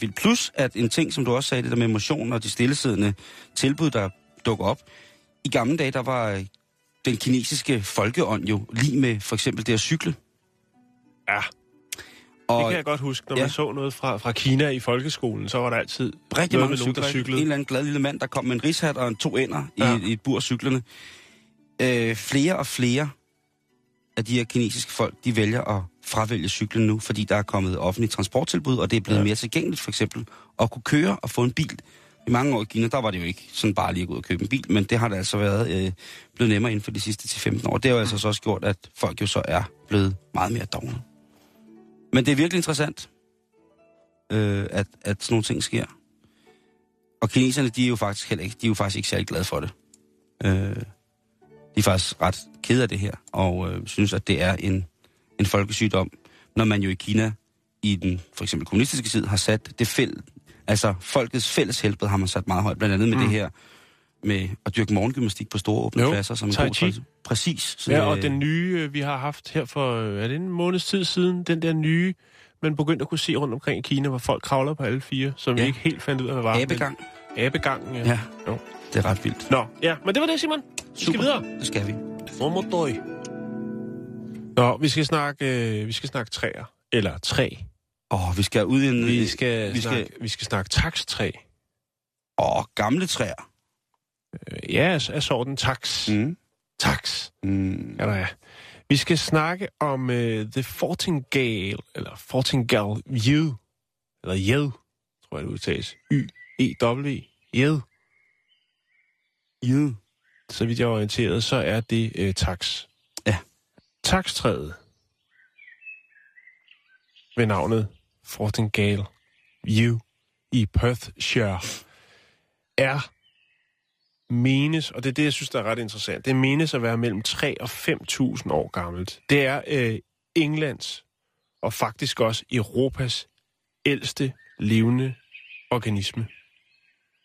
vildt. Plus, at en ting, som du også sagde, det der med motion og de stillesiddende tilbud, der dukker op. I gamle dage, der var den kinesiske folkeånd jo lige med for eksempel det at cykle. Ja. Det kan jeg godt huske, når man så noget fra Kina i folkeskolen, så var der altid rigtig mange nogen, der cyklede. En eller anden glad lille mand, der kom med en rishat og 2 ænder i et bur af cyklerne. Flere og flere af de her kinesiske folk, de vælger at fravælge cyklen nu, fordi der er kommet offentlige transporttilbud, og det er blevet mere tilgængeligt for eksempel at kunne køre og få en bil. I mange år i Kina, der var det jo ikke sådan bare lige at gå ud og købe en bil, men det har det altså været blevet nemmere inden for de sidste 10-15 år. Det har jo altså så også gjort, at folk jo så er blevet meget mere dovne. Men det er virkelig interessant, at sådan nogle ting sker. Og kineserne, de er jo faktisk ikke særlig glade for det. De er faktisk ret kede af det her, og synes, at det er en folkesygdom, når man jo i Kina, i den for eksempel kommunistiske side, har sat det folkets fælles helbred har man sat meget højt, blandt andet med det her, med at dyrke morgengymnastik på store åbne pladser. Som Tai Chi. Præcis. Så, og den nye, vi har haft her for, er det en måneds tid siden, den der nye, man begyndte at kunne se rundt omkring i Kina, hvor folk kravler på alle 4, som vi ikke helt fandt ud af, hvad var. Abegangen, ja. Jo. Det er ret vildt. Nå, ja, men det var det, Simon. Super. Vi skal videre. Det skal vi. Formodøj. Nå, vi skal snakke træer. Eller træ. Vi skal ud i en... Vi skal snakke takstræ. Gamle træer. Ja, af sorten taks. Taks. Ja, der er. Vi skal snakke om The Fortingall, eller Fortingall Yew, eller Yew, tror jeg det udtales. Y-E-W. Yew. Yew. Så vidt jeg er orienteret, så er det taks. Ja. Takstræet. Ved navnet Fortingall Yew i Perthshire er menes, og det er det, jeg synes, der er ret interessant, det menes at være mellem 3 og 5.000 år gammelt. Det er Englands og faktisk også Europas ældste levende organisme.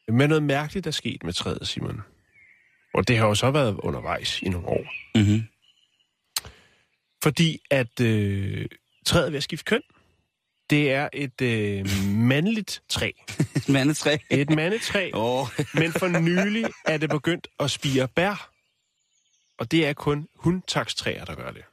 Men noget mærkeligt er sket med træet, Simon. Og det har jo så været undervejs i nogle år. Mm-hmm. Fordi at træet er ved at skifte køn. Det er et mandligt træ. Et mandetræ? Et mandetræ. Men for nylig er det begyndt at spire bær. Og det er kun hundtakstræer, der gør det.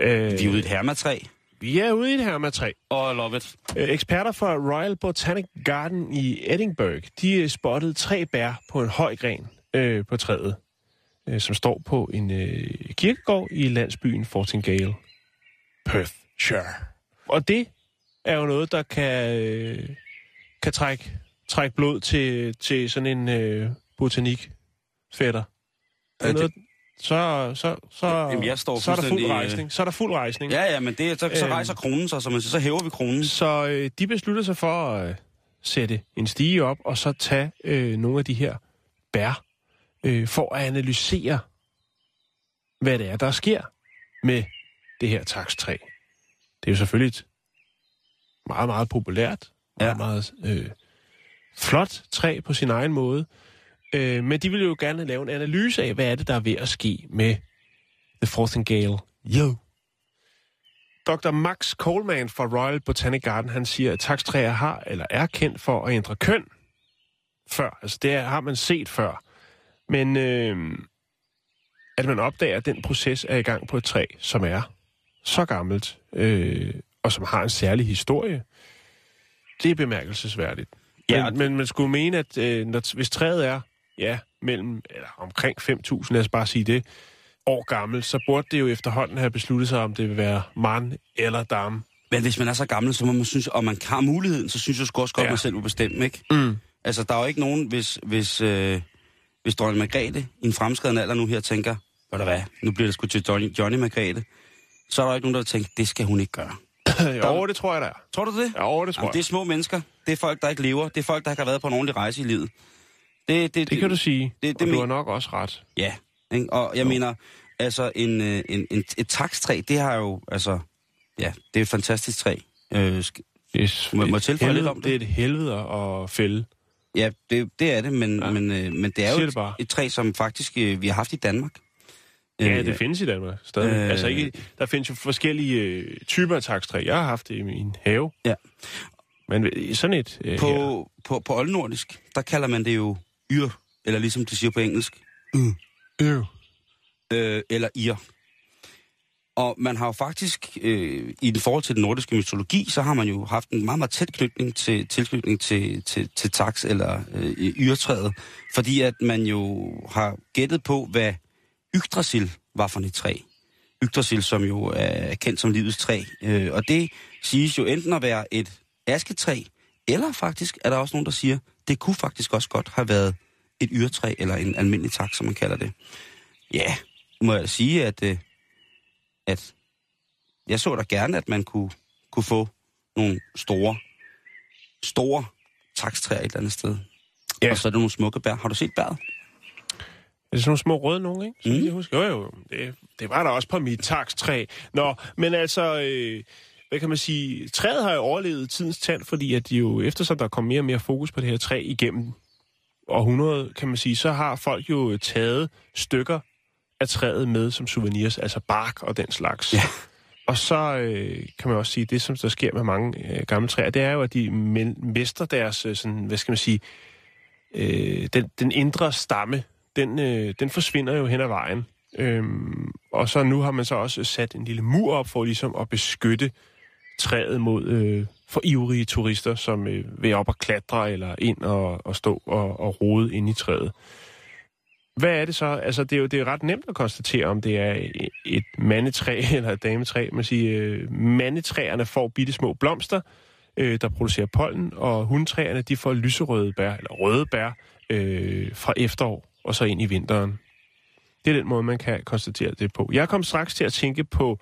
Vi er ude i et hermatræ. Vi er ude i et hermatræ. Love it. Eksperter fra Royal Botanic Garden i Edinburgh, de spottede 3 bær på en høj gren på træet, som står på en kirkegård i landsbyen Fortingall, Perthshire. Og det er jo noget, der kan trække blod til sådan en botanikfætter. Så er der fuld rejsning. Ja, men det, så rejser kronen sig, så hæver vi kronen. Så de beslutter sig for at sætte en stige op, og så tage nogle af de her bær for at analysere, hvad det er, der sker med det her tax-træ. Det er jo selvfølgelig et meget, meget populært, meget flot træ på sin egen måde. Men de ville jo gerne lave en analyse af, hvad er det, der er ved at ske med The Fortingall Yew. Dr. Max Coleman fra Royal Botanic Garden, han siger, at taxtræer har eller er kendt for at ændre køn før. Altså det har man set før. Men at man opdager, at den proces er i gang på et træ, som er så gammelt, og som har en særlig historie, det er bemærkelsesværdigt. Ja, men man skulle mene, at hvis træet er omkring 5.000, lad os bare sige det, år gammel, så burde det jo efterhånden have besluttet sig, om det vil være mand eller dame. Men hvis man er så gammel, så må man synes, og man har muligheden, så synes jeg sgu også godt, man selv vil bestemme, ikke? Mm. Altså, der er jo ikke nogen, hvis dronning Margrethe i en fremskreden alder nu her tænker, nu bliver det sgu til Johnny Margrethe, så er der jo ikke nogen, der tænker, det skal hun ikke gøre. Jo, det tror jeg, der er. Tror du det? Jo, det tror jeg. Det er små mennesker. Det er folk, der ikke lever. Det er folk, der ikke har været på en ordentlig rejse i livet. Det kan du sige. Du har nok også ret. Ja. Ikke? Og jeg mener, altså et takstræ, det har jo, altså, ja, det er et fantastisk træ. Må jeg tilføje lidt om det? Det er et helvede at fælde. Ja, det er det, men det er jo et træ, som faktisk vi har haft i Danmark. Ja, det findes i Danmark stadig. Altså ikke, der findes jo forskellige typer af takstræ. Jeg har haft det i min have. Ja. Men sådan et på oldnordisk, der kalder man det jo yr, eller ligesom de siger på engelsk. Eller ir. Og man har jo faktisk, i forhold til den nordiske mytologi, så har man jo haft en meget, meget tæt tilknytning til taks eller yretræet, fordi at man jo har gættet på, hvad Yggdrasil var for et træ. Yggdrasil, som jo er kendt som livets træ. Og det siges jo enten at være et asketræ, eller faktisk er der også nogen, der siger, det kunne faktisk også godt have været et yretræ, eller en almindelig tak, som man kalder det. Ja, må jeg sige, at jeg så da gerne, at man kunne få nogle store takstræer et eller andet sted. Ja. Og så er der nogle smukke bær. Har du set bæret? Det er sådan nogle små røde nogen, ikke? Så jeg husker. Jo. Det var der også på mit takstræ. Nå, men altså, hvad kan man sige? Træet har jo overlevet tidens tand, fordi at de jo, eftersom der kom mere og mere fokus på det her træ igennem århundrede, kan man sige, så har folk jo taget stykker af træet med som souvenirs, altså bark og den slags. Ja. Og så kan man også sige, det som der sker med mange gamle træer, det er jo, at de mister deres, sådan, hvad skal man sige, den indre stamme, den forsvinder jo hen ad vejen. Og så nu har man så også sat en lille mur op for ligesom at beskytte træet mod for ivrige turister, som vil op og klatre eller ind og stå og rode inde i træet. Hvad er det så? Altså, det er jo ret nemt at konstatere, om det er et mandetræ eller et dametræ. Man siger, mandetræerne får bitte små blomster, der producerer pollen, og hundtræerne, de får lyserøde bær, eller røde bær, fra efterår og så ind i vinteren. Det er den måde, man kan konstatere det på. Jeg kom straks til at tænke på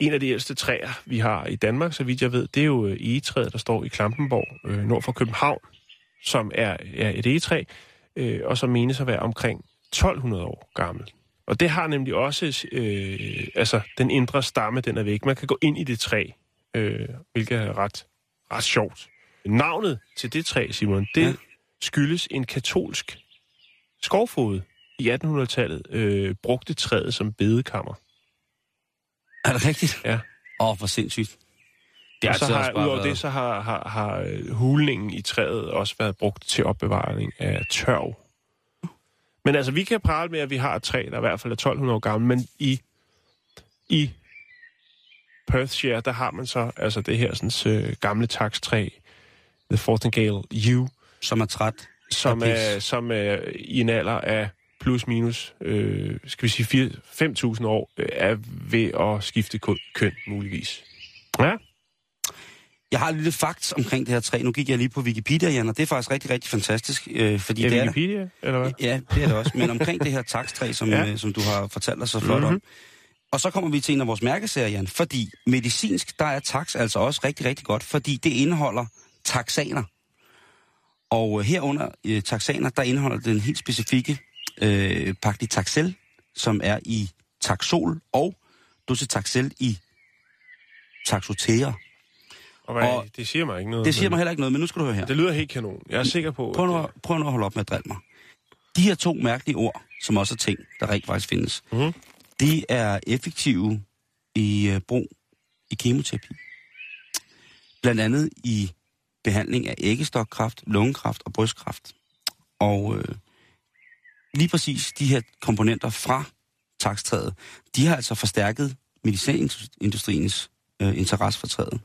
en af de ældste træer, vi har i Danmark, så vidt jeg ved, det er jo egetræet, der står i Klampenborg, nord for København, som er et egetræ, og som menes at være omkring 1200 år gammel. Og det har nemlig også, den indre stamme, den er væk. Man kan gå ind i det træ, hvilket er ret sjovt. Navnet til det træ, Simon, det skyldes en katolsk skovfoged i 1800-tallet, brugte træet som bedekammer. Er det rigtigt? Ja. For sindssygt. Det og så har, udover det, så har hulningen i træet også været brugt til opbevaring af tørv. Men altså, vi kan prale med, at vi har et træ, der i hvert fald er 1200 år gammel, men i Perthshire, der har man så altså det her sådan, gamle takstræ, The Fortingall Yew, som er træt. Som er i en alder af plus minus, skal vi sige 5.000 år, er ved at skifte køn, muligvis. Ja. Jeg har et lille fakt omkring det her træ. Nu gik jeg lige på Wikipedia, Jan, og det er faktisk rigtig, rigtig fantastisk. Fordi det er Wikipedia, eller hvad? Ja, det er det også. Men omkring det her takstræ, som du har fortalt os så flot om. Og så kommer vi til en af vores mærkeserier, Jan, fordi medicinsk, der er taks altså også rigtig, rigtig godt, fordi det indeholder taxaner. Og herunder taxaner, der indeholder den helt specifikke Pak di Taksel, som er i Taksol, og Dosi Taksel i Taksotere. Og det siger mig ikke noget. Det siger mig heller ikke noget, men nu skal du høre her. Det lyder helt kanon. Jeg er sikker på... Prøv nu at holde op med at drille mig. De her to mærkelige ord, som også er ting, der rent faktisk findes, mm-hmm. det er effektive i brug i kemoterapi. Blandt andet i behandling af æggestokkræft, lungekræft og brystkræft. Og lige præcis de her komponenter fra takstræet, de har altså forstærket medicinindustriens interesse for træet.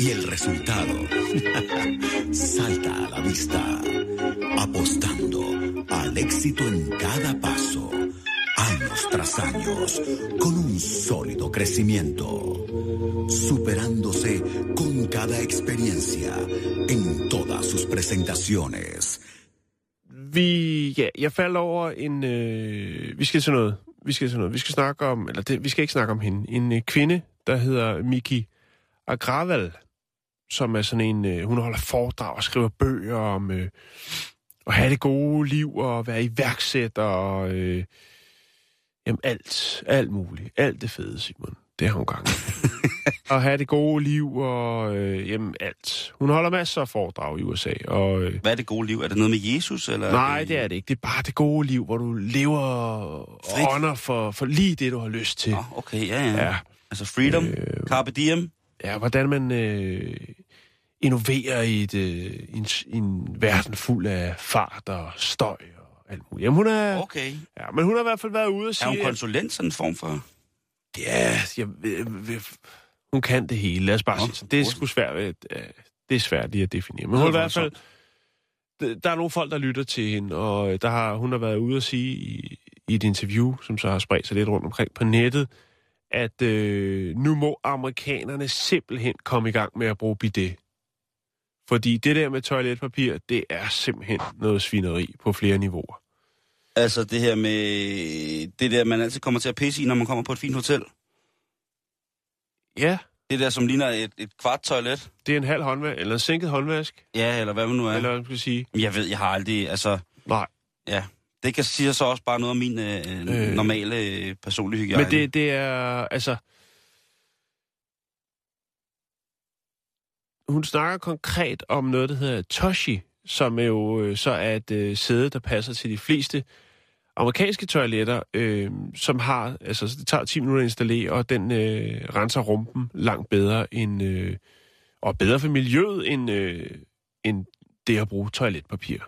Y el resultado salta a la vista, apostando al éxito en cada paso, años tras años, con un sólido crecimiento, superándose con cada experiencia en todas sus presentaciones. Jeg faldt over en... Vi skal snakke om... Vi skal ikke snakke om hende. En kvinde, der hedder Miki Agrawal, som er sådan en... hun holder foredrag og skriver bøger om at have det gode liv og være iværksætter og... jamen alt muligt. Alt det fede, Simon. Det har hun gang med. At have det gode liv og jamen alt. Hun holder masser af foredrag i USA. Og, hvad er det gode liv? Er det noget med Jesus? Eller nej, det er det ikke. Det er bare det gode liv, hvor du lever frit. Og ånder for lige det, du har lyst til. Oh, okay, ja. Altså freedom, carpe diem. Ja, hvordan man innoverer i en verden fuld af fart og støj. Jamen, hun er... Okay. Ja, men hun har i hvert fald været ude og sige... Er hun konsulent, sådan en form for... Ja, hun kan det hele. Lad os bare sige sådan. Det er sgu svært, lige at definere. Men hun i hvert fald... Der er nogle folk, der lytter til hende, og hun har været ude og sige i et interview, som så har spredt sig lidt rundt omkring på nettet, at nu må amerikanerne simpelthen komme i gang med at bruge bidet. Fordi det der med toiletpapir, det er simpelthen noget svineri på flere niveauer. Altså det her med... Det der, man altid kommer til at pisse i, når man kommer på et fint hotel? Ja. Det der, som ligner et kvart toilet? Det er en halv håndvask, eller en sænket håndvask. Ja, eller hvad man nu er. Eller hvad man skal sige. Jeg har aldrig... Altså... Nej. Ja. Det kan sige så også bare noget om min normale personlige hygiejne. Men det er... Altså... Hun snakker konkret om noget, der hedder Toshi, som jo så er et sæde, der passer til de fleste amerikanske toiletter, som har, altså det tager 10 minutter at installere, og den renser rumpen langt bedre end, og bedre for miljøet, end det at bruge toiletpapir.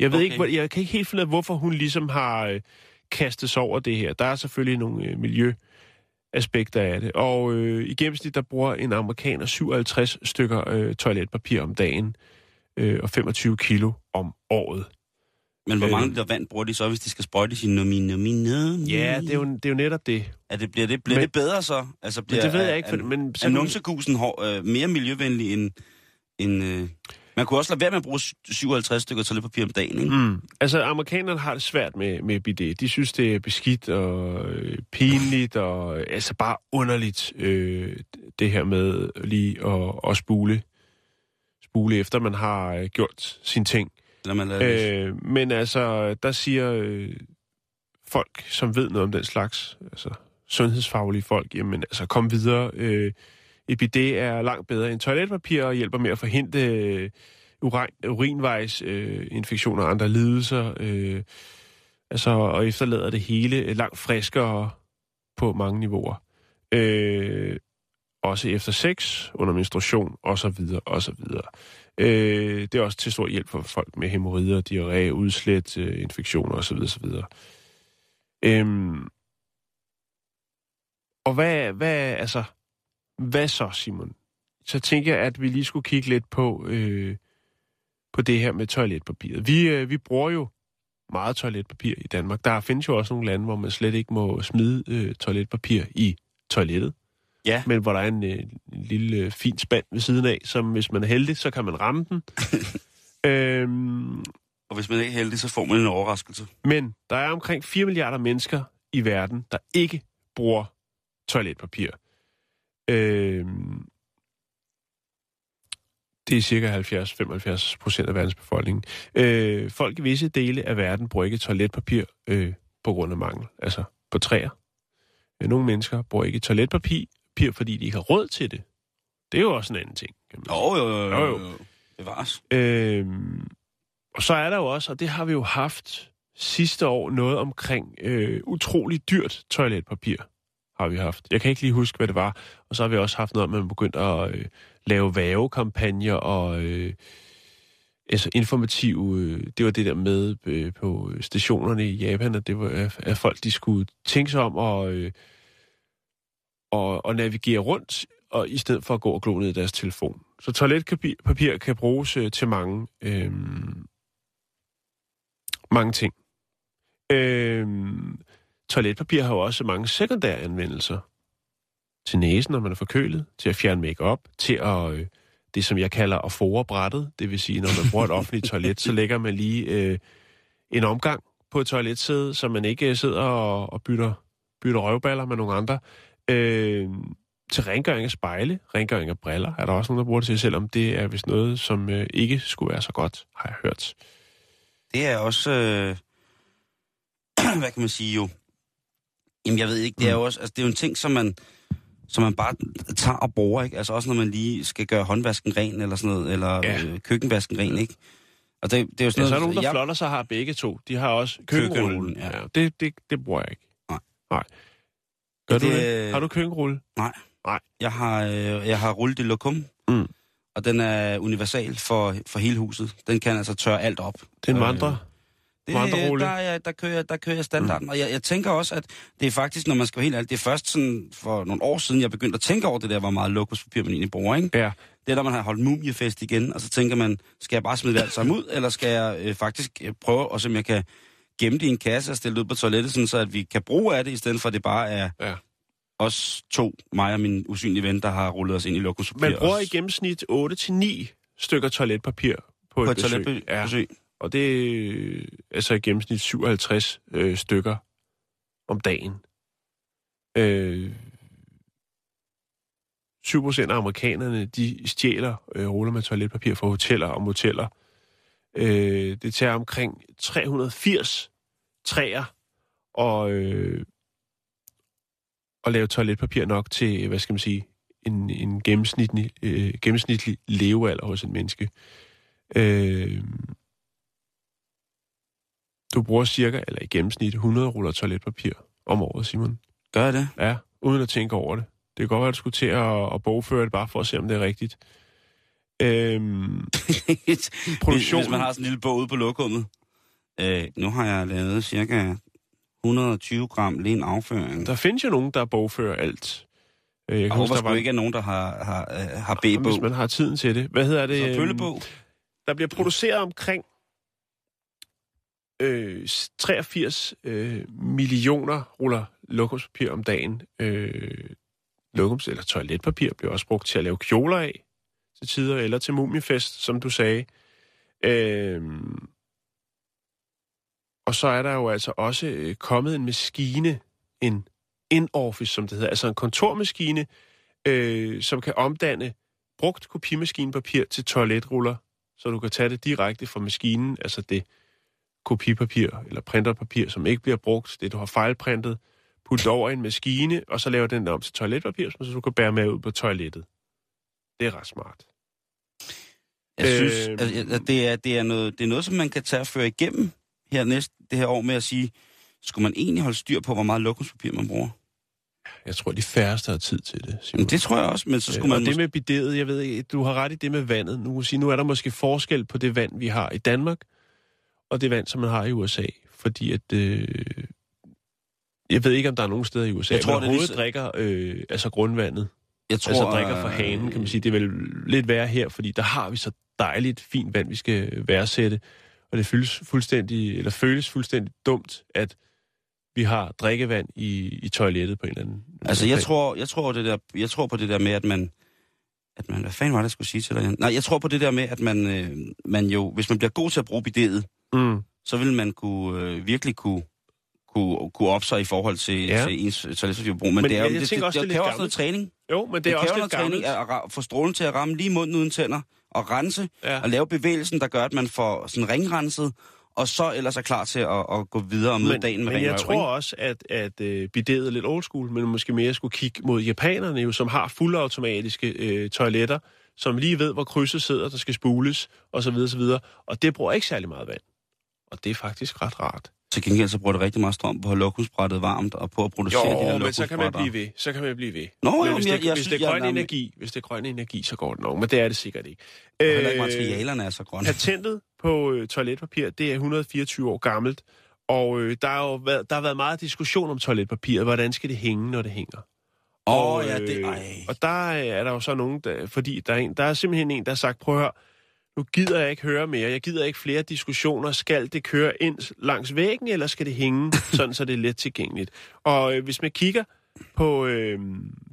Jeg ved ikke, jeg kan ikke helt finde ud af, hvorfor hun ligesom har kastet sig over det her. Der er selvfølgelig nogle miljøaspekter af det. Og i gennemsnit, der bruger en amerikaner 57 stykker toiletpapir om dagen og 25 kilo om året. Men hvor mange liter vand bruger de så, hvis de skal sprøjte sine nominer? Ja, det er jo netop det. Bliver det bedre så? Altså, det ved jeg ikke. Er numsegusen mere miljøvenlig end man kunne også lade være med at bruge 57 stykker toiletpapir om dagen, ikke? Mm. Altså, amerikanerne har det svært med bidet. De synes, det er beskidt og pinligt og altså bare underligt, det her med lige at spule efter, man har gjort sine ting. Men altså, der siger folk, som ved noget om den slags, altså sundhedsfaglige folk, jamen altså, kom videre... Et bidet er langt bedre end toiletpapir og hjælper med at forhindre urinvejsinfektioner og andre lidelser. Altså, og efterlader det hele langt friskere på mange niveauer. Også efter sex, under menstruation osv. Det er også til stor hjælp for folk med hæmorider, diarré, udslæt, infektioner osv. Og hvad altså... Hvad så, Simon? Så tænker jeg, at vi lige skulle kigge lidt på det her med toiletpapiret. Vi bruger jo meget toiletpapir i Danmark. Der findes jo også nogle lande, hvor man slet ikke må smide toiletpapir i toilettet. Ja. Men hvor der er en lille fin spand ved siden af, som hvis man er heldig, så kan man ramme den. Og hvis man ikke er heldig, så får man en overraskelse. Men der er omkring 4 milliarder mennesker i verden, der ikke bruger toiletpapir. Det er cirka 70-75% af verdens befolkning. Folk i visse dele af verden bruger ikke toiletpapir på grund af mangel, altså på træer. Nogle mennesker bruger ikke toiletpapir, fordi de ikke har råd til det. Det er jo også en anden ting. Jo. Det var os. Og så er der jo også, og det har vi jo haft sidste år, noget omkring utroligt dyrt toiletpapir har vi haft. Jeg kan ikke lige huske, hvad det var. Og så har vi også haft noget, man begyndte at lave vævekampagner og altså informative. Det var det der med på stationerne i Japan, og det var, at folk de skulle tænke sig om og navigere rundt, og i stedet for at gå og glo ned i deres telefon. Så toiletpapir kan bruges til mange ting. Toiletpapir har jo også mange sekundære anvendelser. Til næsen, når man er forkølet, til at fjerne make-up, til at, det som jeg kalder at fore brættet, det vil sige, når man bruger et offentligt toilet, så lægger man lige en omgang på et toiletsæde, så man ikke sidder og bytter røvballer med nogle andre. Til rengøring af spejle, rengøring af briller, er der også nogen, der bruger det til, selvom det er vist noget, som ikke skulle være så godt, har jeg hørt. Det er også, hvad kan man sige jo? Jamen, jeg ved ikke, det er jo også, altså, det er jo en ting, som man bare tager og bruger, ikke? Altså også, når man lige skal gøre håndvasken ren, eller sådan noget, eller ja. Køkkenvasken ren, ikke? Og det er jo sådan noget, så er nogen, der flotter sig har begge to. De har også køkkenrullen. Ja. Det bruger jeg ikke. Nej. Har du køkkenrulle? Nej. Jeg har rullet i lokum, og den er universal for hele huset. Den kan altså tørre alt op. Det er en vandrerulle. Der kører jeg standarden. Og jeg tænker også, at det er faktisk, når man skal være helt ærlig, det er først sådan for nogle år siden, jeg begyndte at tænke over det der, hvor meget lokuspapir man egentlig bruger, ikke? Ja. Det er, når man har holdt mumiefest igen, og så tænker man, skal jeg bare smide det alt sammen ud, eller skal jeg faktisk prøve, og som jeg kan gemme det i en kasse og stille det ud på toilettet, sådan så at vi kan bruge af det, i stedet for at det bare er os to, mig og min usynlige ven, der har rullet os ind i lokuspapir. Man bruger i gennemsnit 8-9 stykker toiletpapir på et besøg. Ja. Og det er altså i gennemsnit 57 stykker om dagen. 7% af amerikanerne, de stjæler ruller med toiletpapir fra hoteller og moteller. Det tager omkring 380 træer og lave toiletpapir nok til, hvad skal man sige, en gennemsnitlig levealder hos en menneske. Du bruger cirka, eller i gennemsnit, 100 ruller toiletpapir om året, Simon. Gør jeg det? Ja, uden at tænke over det. Det kan godt være, at du skulle til at bogføre det, bare for at se, om det er rigtigt. Hvis man har sådan en lille bog ude på lokummet. Nu har jeg lavet cirka 120 gram Lin afføring. Der findes jo nogen, der bogfører alt. Jeg håber sgu ikke, at nogen, der har B-bog. Hvis man har tiden til det. Hvad hedder det? Så pøllebog. Der bliver produceret omkring 83 millioner ruller lokumspapir om dagen. Lokums- eller toiletpapir bliver også brugt til at lave kjoler af til tider, eller til mumiefest, som du sagde. Og så er der jo altså også kommet en maskine, en in-office, som det hedder, altså en kontormaskine, som kan omdanne brugt kopimaskinepapir til toiletruller, så du kan tage det direkte fra maskinen, altså det kopipapir eller printerpapir, som ikke bliver brugt, det du har fejlprintet, puttet over i en maskine, og så laver den om til toiletpapir, så du kan bære med ud på toilettet. Det er ret smart. Jeg synes, at det er noget, som man kan tage og føre igennem her det her år med at sige, skulle man egentlig holde styr på, hvor meget lokumspapir man bruger? Jeg tror, de færreste har tid til det. Men det tror jeg også, men så skulle man... Og det med bidet, jeg ved ikke, du har ret i det med vandet. Nu er der måske forskel på det vand, vi har i Danmark, og det vand, som man har i USA. Fordi at... jeg ved ikke, om der er nogen steder i USA, jeg tror, man overhovedet drikker altså grundvandet. Jeg tror, altså drikker fra hanen, kan man sige. Det er vel lidt værre her, fordi der har vi så dejligt, fint vand, vi skal værdsætte. Og det føles fuldstændig dumt, at vi har drikkevand i toilettet på en eller anden... Altså, jeg tror på det der med, at man... Hvad fanden var det, jeg skulle sige til dig? Nej, jeg tror på det der med, at man jo... Hvis man bliver god til at bruge bidet, så vil man virkelig kunne op sig i forhold til ens toiletbrug. Men det er jo også noget træning. Jo, men det er også lidt gammelt. At få strålen til at ramme lige munden uden tænder, og rense, og lave bevægelsen, der gør, at man får sådan ringrenset, og så ellers er klar til at gå videre og møde dagen med ring. Men jeg tror også, at bidet er lidt old school, men måske mere skulle kigge mod japanerne, jo, som har fuldautomatiske toiletter, som lige ved, hvor krydset sidder, der skal spules, og så videre. Og det bruger ikke særlig meget vand. Og det er faktisk ret rart. Til gengæld så bruger det rigtig meget strøm på at holde lokumsbrættet varmt og på at producere de der lokumsbrætter. Jo, men så kan man blive ved. Hvis det er grøn energi, så går det nok, men det er det sikkert ikke. Og heller ikke materialerne er så grønne. Patentet på toiletpapir, det er 124 år gammelt, og der har været meget diskussion om toiletpapir, hvordan skal det hænge, når det hænger. Og der er der jo så nogen, der er simpelthen en, der har sagt, prøv at høre, nu gider jeg ikke høre mere. Jeg gider ikke flere diskussioner. Skal det køre ind langs væggen, eller skal det hænge, sådan så det er let tilgængeligt? Og hvis man kigger på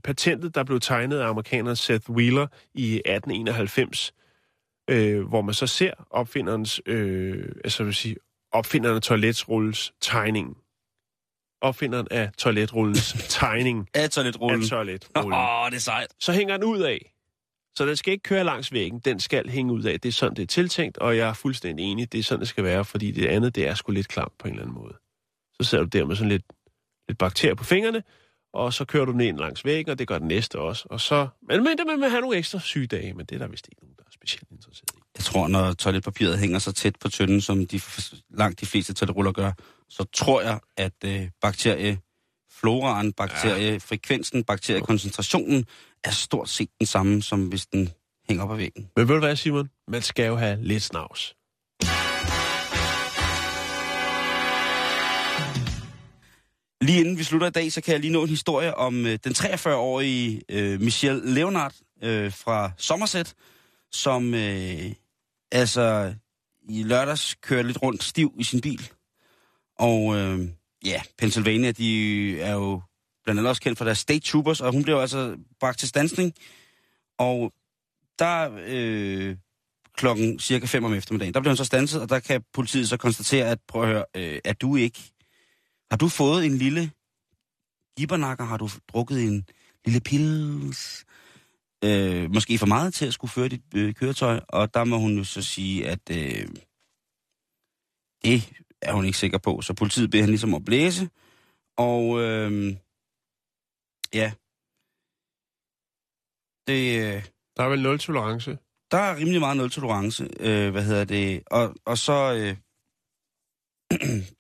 patentet, der blev tegnet af amerikaneren Seth Wheeler i 1891, hvor man så ser opfinderen af toiletrullens tegning. Opfinderen af toiletrullens tegning. Af toiletrullen. Det er sejt. Så hænger den ud af. Så den skal ikke køre langs væggen, den skal hænge ud af. Det er sådan, det er tiltænkt, og jeg er fuldstændig enig, det er sådan, det skal være, fordi det andet, det er sgu lidt klamt på en eller anden måde. Så sidder du der med sådan lidt bakterier på fingrene, og så kører du den ind langs væggen, og det gør den næste også. Og så, men der vil have nogle ekstra sygedage, men det er der vist ikke nogen, der er specielt interesseret i. Jeg tror, når toiletpapiret hænger så tæt på tynden, som langt de fleste toiletruller gør, så tror jeg, at bakteriefloraen, bakteriefrekvensen, bakteriekoncentrationen er stort set den samme, som hvis den hænger op ad væggen. Men ved du hvad, Simon? Man skal jo have lidt snavs. Lige inden vi slutter i dag, så kan jeg lige nå en historie om den 43-årige Michelle Leonard fra Somerset, som i lørdags kørte lidt rundt stiv i sin bil. Og Pennsylvania, de er jo blandt andet også kendt for deres state troopers, og hun blev altså bragt til standsning. Og der klokken cirka 5 om eftermiddagen, der blev hun så standset, og der kan politiet så konstatere, at prøv at høre, har du fået en lille gibbernakker, har du drukket en lille pils, måske for meget til at skulle føre dit køretøj, og der må hun jo så sige, at det er hun ikke sikker på, så politiet beder hende ligesom at blæse, og der er vel nul-tolerance? Der er rimelig meget nul-tolerance, og så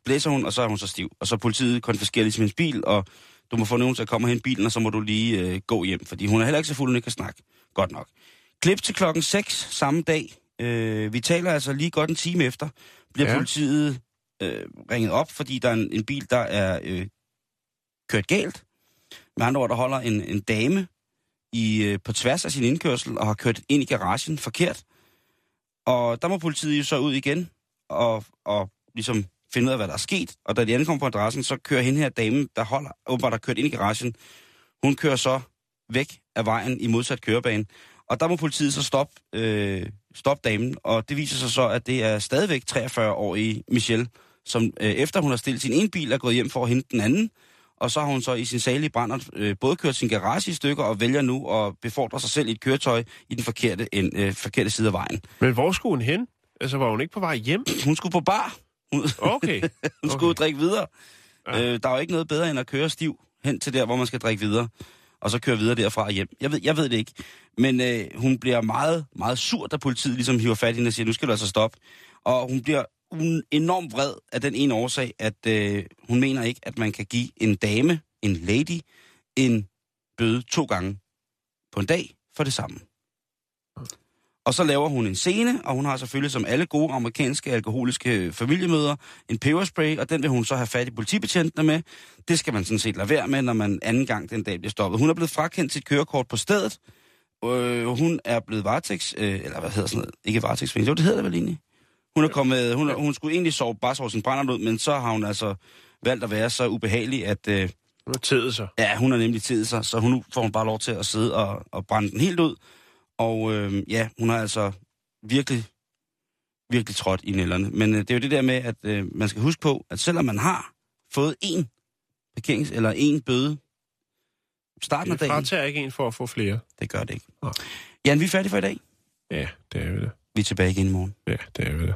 blæser hun, og så er hun så stiv. Og så politiet konfiskerer ligesom hendes bil, og du må få nogen til at komme hen i bilen, og så må du lige gå hjem, fordi hun er heller ikke så fuld, hun ikke kan snakke godt nok. Klip til klokken 6 samme dag. Vi taler altså lige godt en time efter, bliver politiet ringet op, fordi der er en bil, der er kørt galt. Med andre ord, der holder en dame på tværs af sin indkørsel og har kørt ind i garagen forkert. Og der må politiet jo så ud igen og ligesom finde ud af, hvad der er sket. Og da de ankommer på adressen, så kører hende her dame, der kørt ind i garagen. Hun kører så væk af vejen i modsat kørebane. Og der må politiet så stoppe damen, og det viser sig så, at det er stadigvæk 43-årige Michelle, som efter hun har stillet sin ene bil, er gået hjem for at hente den anden, og så har hun så i sin salige brændert både kørt sin garage i stykker og vælger nu at befordre sig selv i et køretøj i den forkerte side af vejen. Men hvor skulle hun hen? Altså var hun ikke på vej hjem? Hun skulle på bar. Okay. Hun skulle drikke videre. Ja. Der er jo ikke noget bedre end at køre stiv hen til der, hvor man skal drikke videre, og så kører videre derfra og hjem. Jeg ved det ikke. Men hun bliver meget, meget sur, da politiet ligesom hiver fat i hende og siger, nu skal du altså stoppe. Og hun bliver enormt vred af den ene årsag, at hun mener ikke, at man kan give en dame, en lady, en bøde 2 gange på en dag for det samme. Og så laver hun en scene, og hun har selvfølgelig som alle gode amerikanske alkoholiske familiemøder en peberspray, og den vil hun så have fat i politibetjentene med. Det skal man sådan set lade være med, når man anden gang den dag bliver stoppet. Hun er blevet frakendt sit kørekort på stedet. Hun er blevet varetægtsfængslet. Jo, det hedder det vel egentlig. Hun skulle egentlig bare sove sin brændert ud, men så har hun altså valgt at være så ubehagelig, at... hun har tædet sig. Ja, hun har nemlig tædet sig, så nu får hun bare lov til at sidde og brænde den helt ud. Og hun har altså virkelig, virkelig trådt i nælderne. Men det er jo det der med, at man skal huske på, at selvom man har fået en bøde starten af dagen... Det fratager ikke en for at få flere. Det gør det ikke. Ja. Jan, vi er færdige for i dag. Ja, det er vi det. Vi er tilbage igen i morgen. Ja, det er vi det.